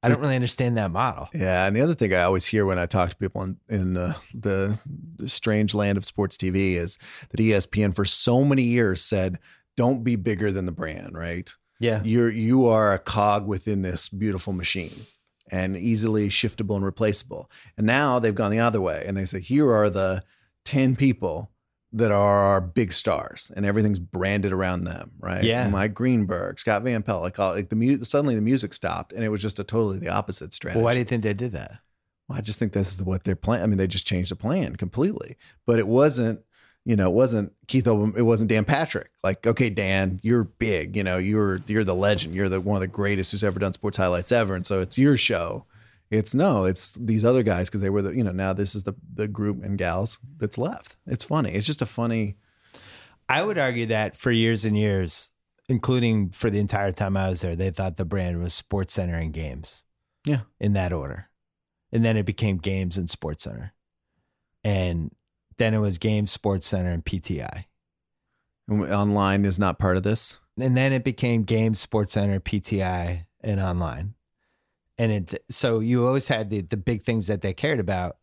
I don't really understand that model. Yeah. And the other thing I always hear when I talk to people in, in the, the, the strange land of sports T V is that E S P N for so many years said, don't be bigger than the brand, right? Yeah. You're, you are a cog within this beautiful machine and easily shiftable and replaceable. And now they've gone the other way and they say, here are the ten people that are our big stars, and everything's branded around them, right? Yeah. Mike Greenberg, Scott Van Pelt, like, all, like the mu- suddenly the music stopped, and it was just a totally the opposite strategy. Well, why do you think they did that? Well, I just think this is what they're playing. I mean, they just changed the plan completely, but it wasn't, you know, it wasn't Keith Olbermann, it wasn't Dan Patrick. Like, okay, Dan, you're big, you know, you're, you're the legend. You're the one of the greatest who's ever done sports highlights ever. And so it's your show. It's no, it's these other guys. Cause they were the, you know, now this is the, the group and gals that's left. It's funny. It's just a funny. I would argue that for years and years, including for the entire time I was there, they thought the brand was Sports Center and Games. Yeah. In that order. And then it became Games and Sports Center. And then it was Games, Sports Center, and P T I. Online is not part of this. And then it became Games, Sports Center, P T I, and online. And it so you always had the, the big things that they cared about.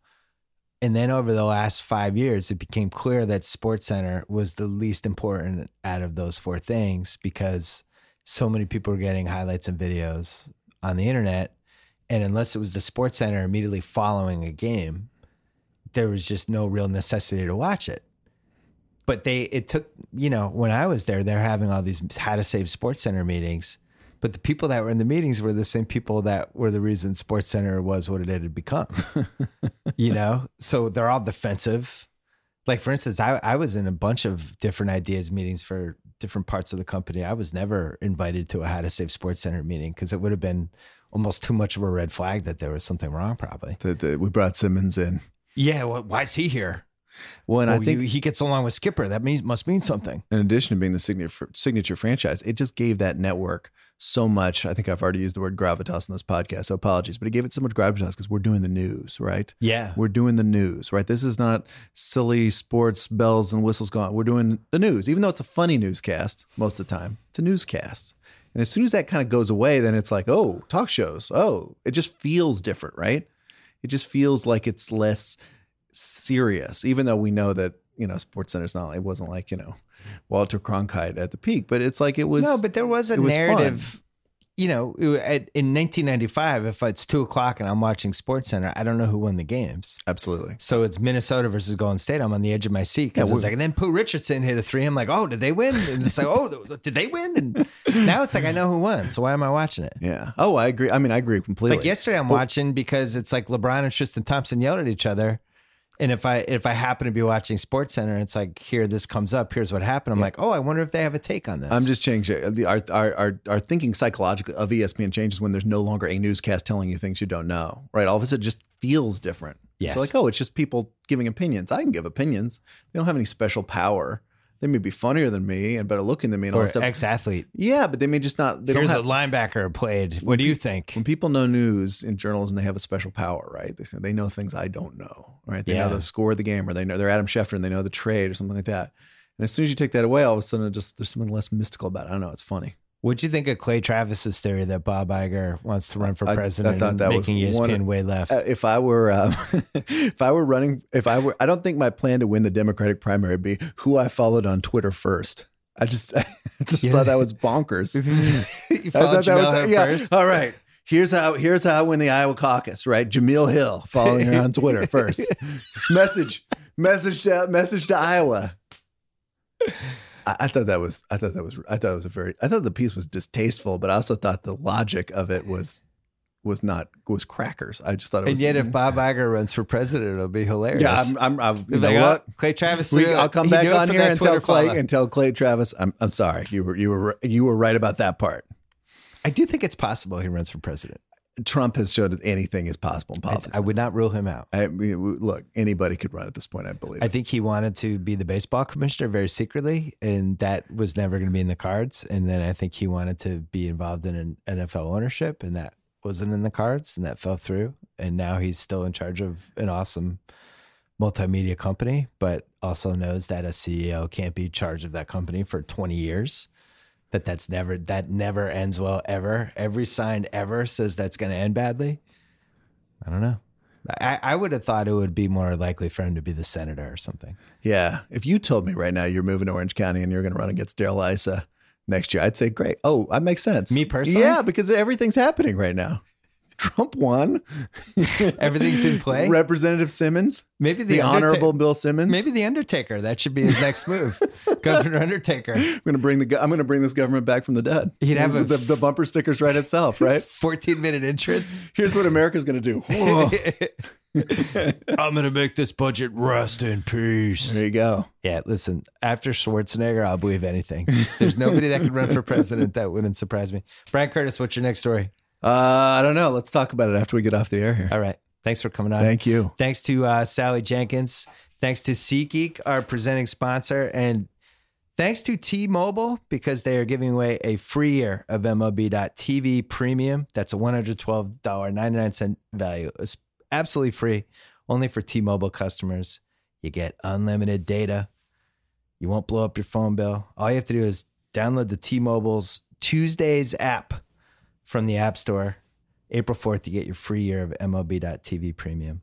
And then over the last five years, it became clear that Sports Center was the least important out of those four things because so many people were getting highlights and videos on the internet. And unless it was the Sports Center immediately following a game, there was just no real necessity to watch it. But they, it took, you know, when I was there, they're having all these how to save Sports Center meetings, but the people that were in the meetings were the same people that were the reason Sports Center was what it had become, you know? So they're all defensive. Like for instance, I, I was in a bunch of different ideas meetings for different parts of the company. I was never invited to a how to save Sports Center meeting because it would have been almost too much of a red flag that there was something wrong probably. The, the, we brought Simmons in. Yeah, well, why is he here? Well, and well, I think you, he gets along with Skipper. That means must mean something. In addition to being the signature signature franchise, it just gave that network so much. I think I've already used the word gravitas in this podcast, so apologies, but it gave it so much gravitas because we're doing the news, right? Yeah, we're doing the news, right? This is not silly sports bells and whistles gone. We're doing the news, even though it's a funny newscast most of the time. It's a newscast. And as soon as that kind of goes away, then it's like, oh, talk shows. Oh, it just feels different, right? It just feels like it's less serious, even though we know that, you know, SportsCenter's not, it wasn't like, you know, Walter Cronkite at the peak, but it's like it was. No, but there was a narrative, was you know, at, in nineteen ninety-five, if it's two o'clock and I'm watching SportsCenter, I don't know who won the games. Absolutely. So it's Minnesota versus Golden State. I'm on the edge of my seat because yeah, it's like, and then Pooh Richardson hit a three. I'm like, oh, did they win? And it's like, oh, did they win? And now it's like, I know who won. So why am I watching it? Yeah. Oh, I agree. I mean, I agree completely. Like yesterday I'm but, watching because it's like LeBron and Tristan Thompson yelled at each other. And if I if I happen to be watching SportsCenter, it's like, here, this comes up. Here's what happened. I'm yeah. like, oh, I wonder if they have a take on this. I'm just changing. Our, our, our, our thinking psychologically of E S P N changes when there's no longer a newscast telling you things you don't know, right? All of a sudden, it just feels different. Yes. So like, oh, it's just people giving opinions. I can give opinions. They don't have any special power. They may be funnier than me and better looking than me and or all that stuff. Ex-athlete. Yeah, but they may just not. They Here's don't have, a linebacker played. What do you think? When people know news in journalism, they have a special power, right? They they know things I don't know, right? They yeah. know the score of the game, or they know they're Adam Schefter and they know the trade or something like that. And as soon as you take that away, all of a sudden, it just there's something less mystical about it. I don't know. It's funny. What do you think of Clay Travis's theory that Bob Iger wants to run for president? I, I thought that was making E S P N one, way left. Uh, if I were, um, if I were running, if I were, I don't think my plan to win the Democratic primary would be who I followed on Twitter first. I just, I just yeah. thought that was bonkers. You followed Jamel yeah. first. All right. Here's how. Here's how I win the Iowa caucus. Right, Jamil Hill following her on Twitter first. message, message, to, message to Iowa. I thought that was, I thought that was, I thought it was a very, I thought the piece was distasteful, but I also thought the logic of it was, was not, was crackers. I just thought it was. And yet if Bob Iger runs for president, it'll be hilarious. Yeah, I'm, I'm, I'm you know what? Clay Travis, we, I'll come back on here and tell Clay, and tell Clay Travis, I'm, I'm sorry. You were, you were, you were right about that part. I do think it's possible he runs for president. Trump has showed that anything is possible in politics. I, I would not rule him out. I mean, look, anybody could run at this point, I believe. I think he wanted to be the baseball commissioner very secretly, and that was never going to be in the cards. And then I think he wanted to be involved in an N F L ownership, and that wasn't in the cards, and that fell through. And now he's still in charge of an awesome multimedia company, but also knows that a C E O can't be in charge of that company for twenty years. That that's never, that never ends well ever. Every sign ever says that's going to end badly. I don't know. I, I would have thought it would be more likely for him to be the senator or something. Yeah. If you told me right now you're moving to Orange County and you're going to run against Darrell Issa next year, I'd say, great. Oh, that makes sense. Me personally? Yeah, because everything's happening right now. Trump won. Everything's in play. Representative Simmons. Maybe the, the Honorable Bill Simmons. Maybe the Undertaker. That should be his next move. Governor Undertaker. I'm going to bring the, I'm going to bring this government back from the dead. He'd have a, the, the bumper stickers right itself, right? fourteen minute entrance. Here's what America's going to do. I'm going to make this budget rest in peace. There you go. Yeah. Listen, after Schwarzenegger, I'll believe anything. There's nobody that could run for president. That wouldn't surprise me. Brian Curtis, what's your next story? Uh, I don't know. Let's talk about it after we get off the air here. All right. Thanks for coming on. Thank you. Thanks to uh, Sally Jenkins. Thanks to SeatGeek, our presenting sponsor. And thanks to T-Mobile, because they are giving away a free year of M L B dot T V Premium. That's a one hundred twelve dollars and ninety-nine cents value. It's absolutely free, only for T-Mobile customers. You get unlimited data. You won't blow up your phone bill. All you have to do is download the T-Mobile's Tuesdays app from the App Store. April fourth, you get your free year of M L B dot T V Premium,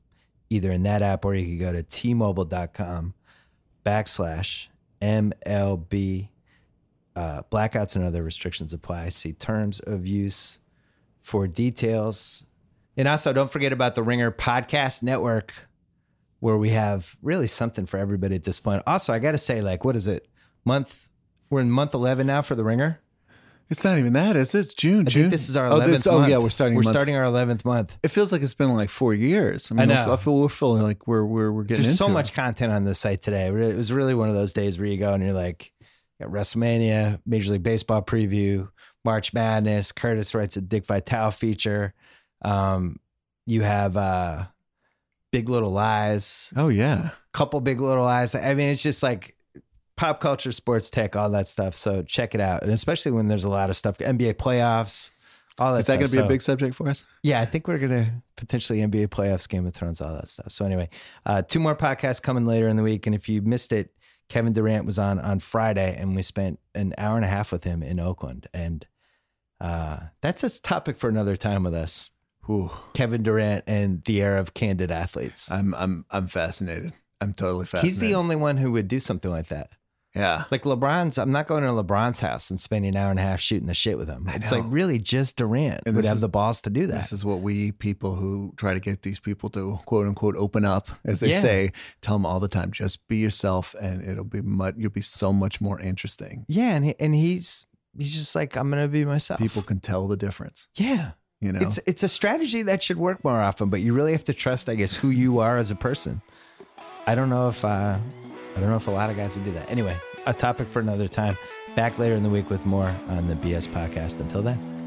either in that app or you can go to T-Mobile dot com backslash M L B. Uh, blackouts and other restrictions apply. See terms of use for details. And also, don't forget about the Ringer Podcast Network, where we have really something for everybody at this point. Also, I got to say, like, what is it? Month? We're in month eleven now for the Ringer. It's not even that, is it? It's June. I June. Think this is our eleventh oh, this, month. Oh, yeah, we're starting. We're month. starting our eleventh month. It feels like it's been like four years. I, mean, I know. I feel we're feeling like we're we're we're getting. There's into so much it. content on this site today. It was really one of those days where you go and you're like, you got WrestleMania, Major League Baseball preview, March Madness. Curtis writes a Dick Vitale feature. Um, you have uh, Big Little Lies. Oh yeah, couple Big Little Lies. I mean, it's just like pop culture, sports, tech, all that stuff. So check it out. And especially when there's a lot of stuff, N B A playoffs, all that stuff. Is that going to be so, a big subject for us? Yeah, I think we're going to potentially N B A playoffs, Game of Thrones, all that stuff. So anyway, uh, two more podcasts coming later in the week. And if you missed it, Kevin Durant was on on Friday and we spent an hour and a half with him in Oakland. And uh, that's a topic for another time with us. Ooh. Kevin Durant and the era of candid athletes. I'm I'm I'm fascinated. I'm totally fascinated. He's the only one who would do something like that. Yeah. Like LeBron's, I'm not going to LeBron's house and spending an hour and a half shooting the shit with him. It's like really just Durant and would have is, the balls to do that. This is what we people who try to get these people to quote unquote open up, as they yeah. say, tell them all the time, just be yourself and it'll be much, you'll be so much more interesting. Yeah. And, he, and he's, he's just like, I'm going to be myself. People can tell the difference. Yeah. You know, it's, it's a strategy that should work more often, but you really have to trust, I guess, who you are as a person. I don't know if, uh, I don't know if a lot of guys would do that. Anyway, a topic for another time. Back later in the week with more on the B S Podcast. Until then.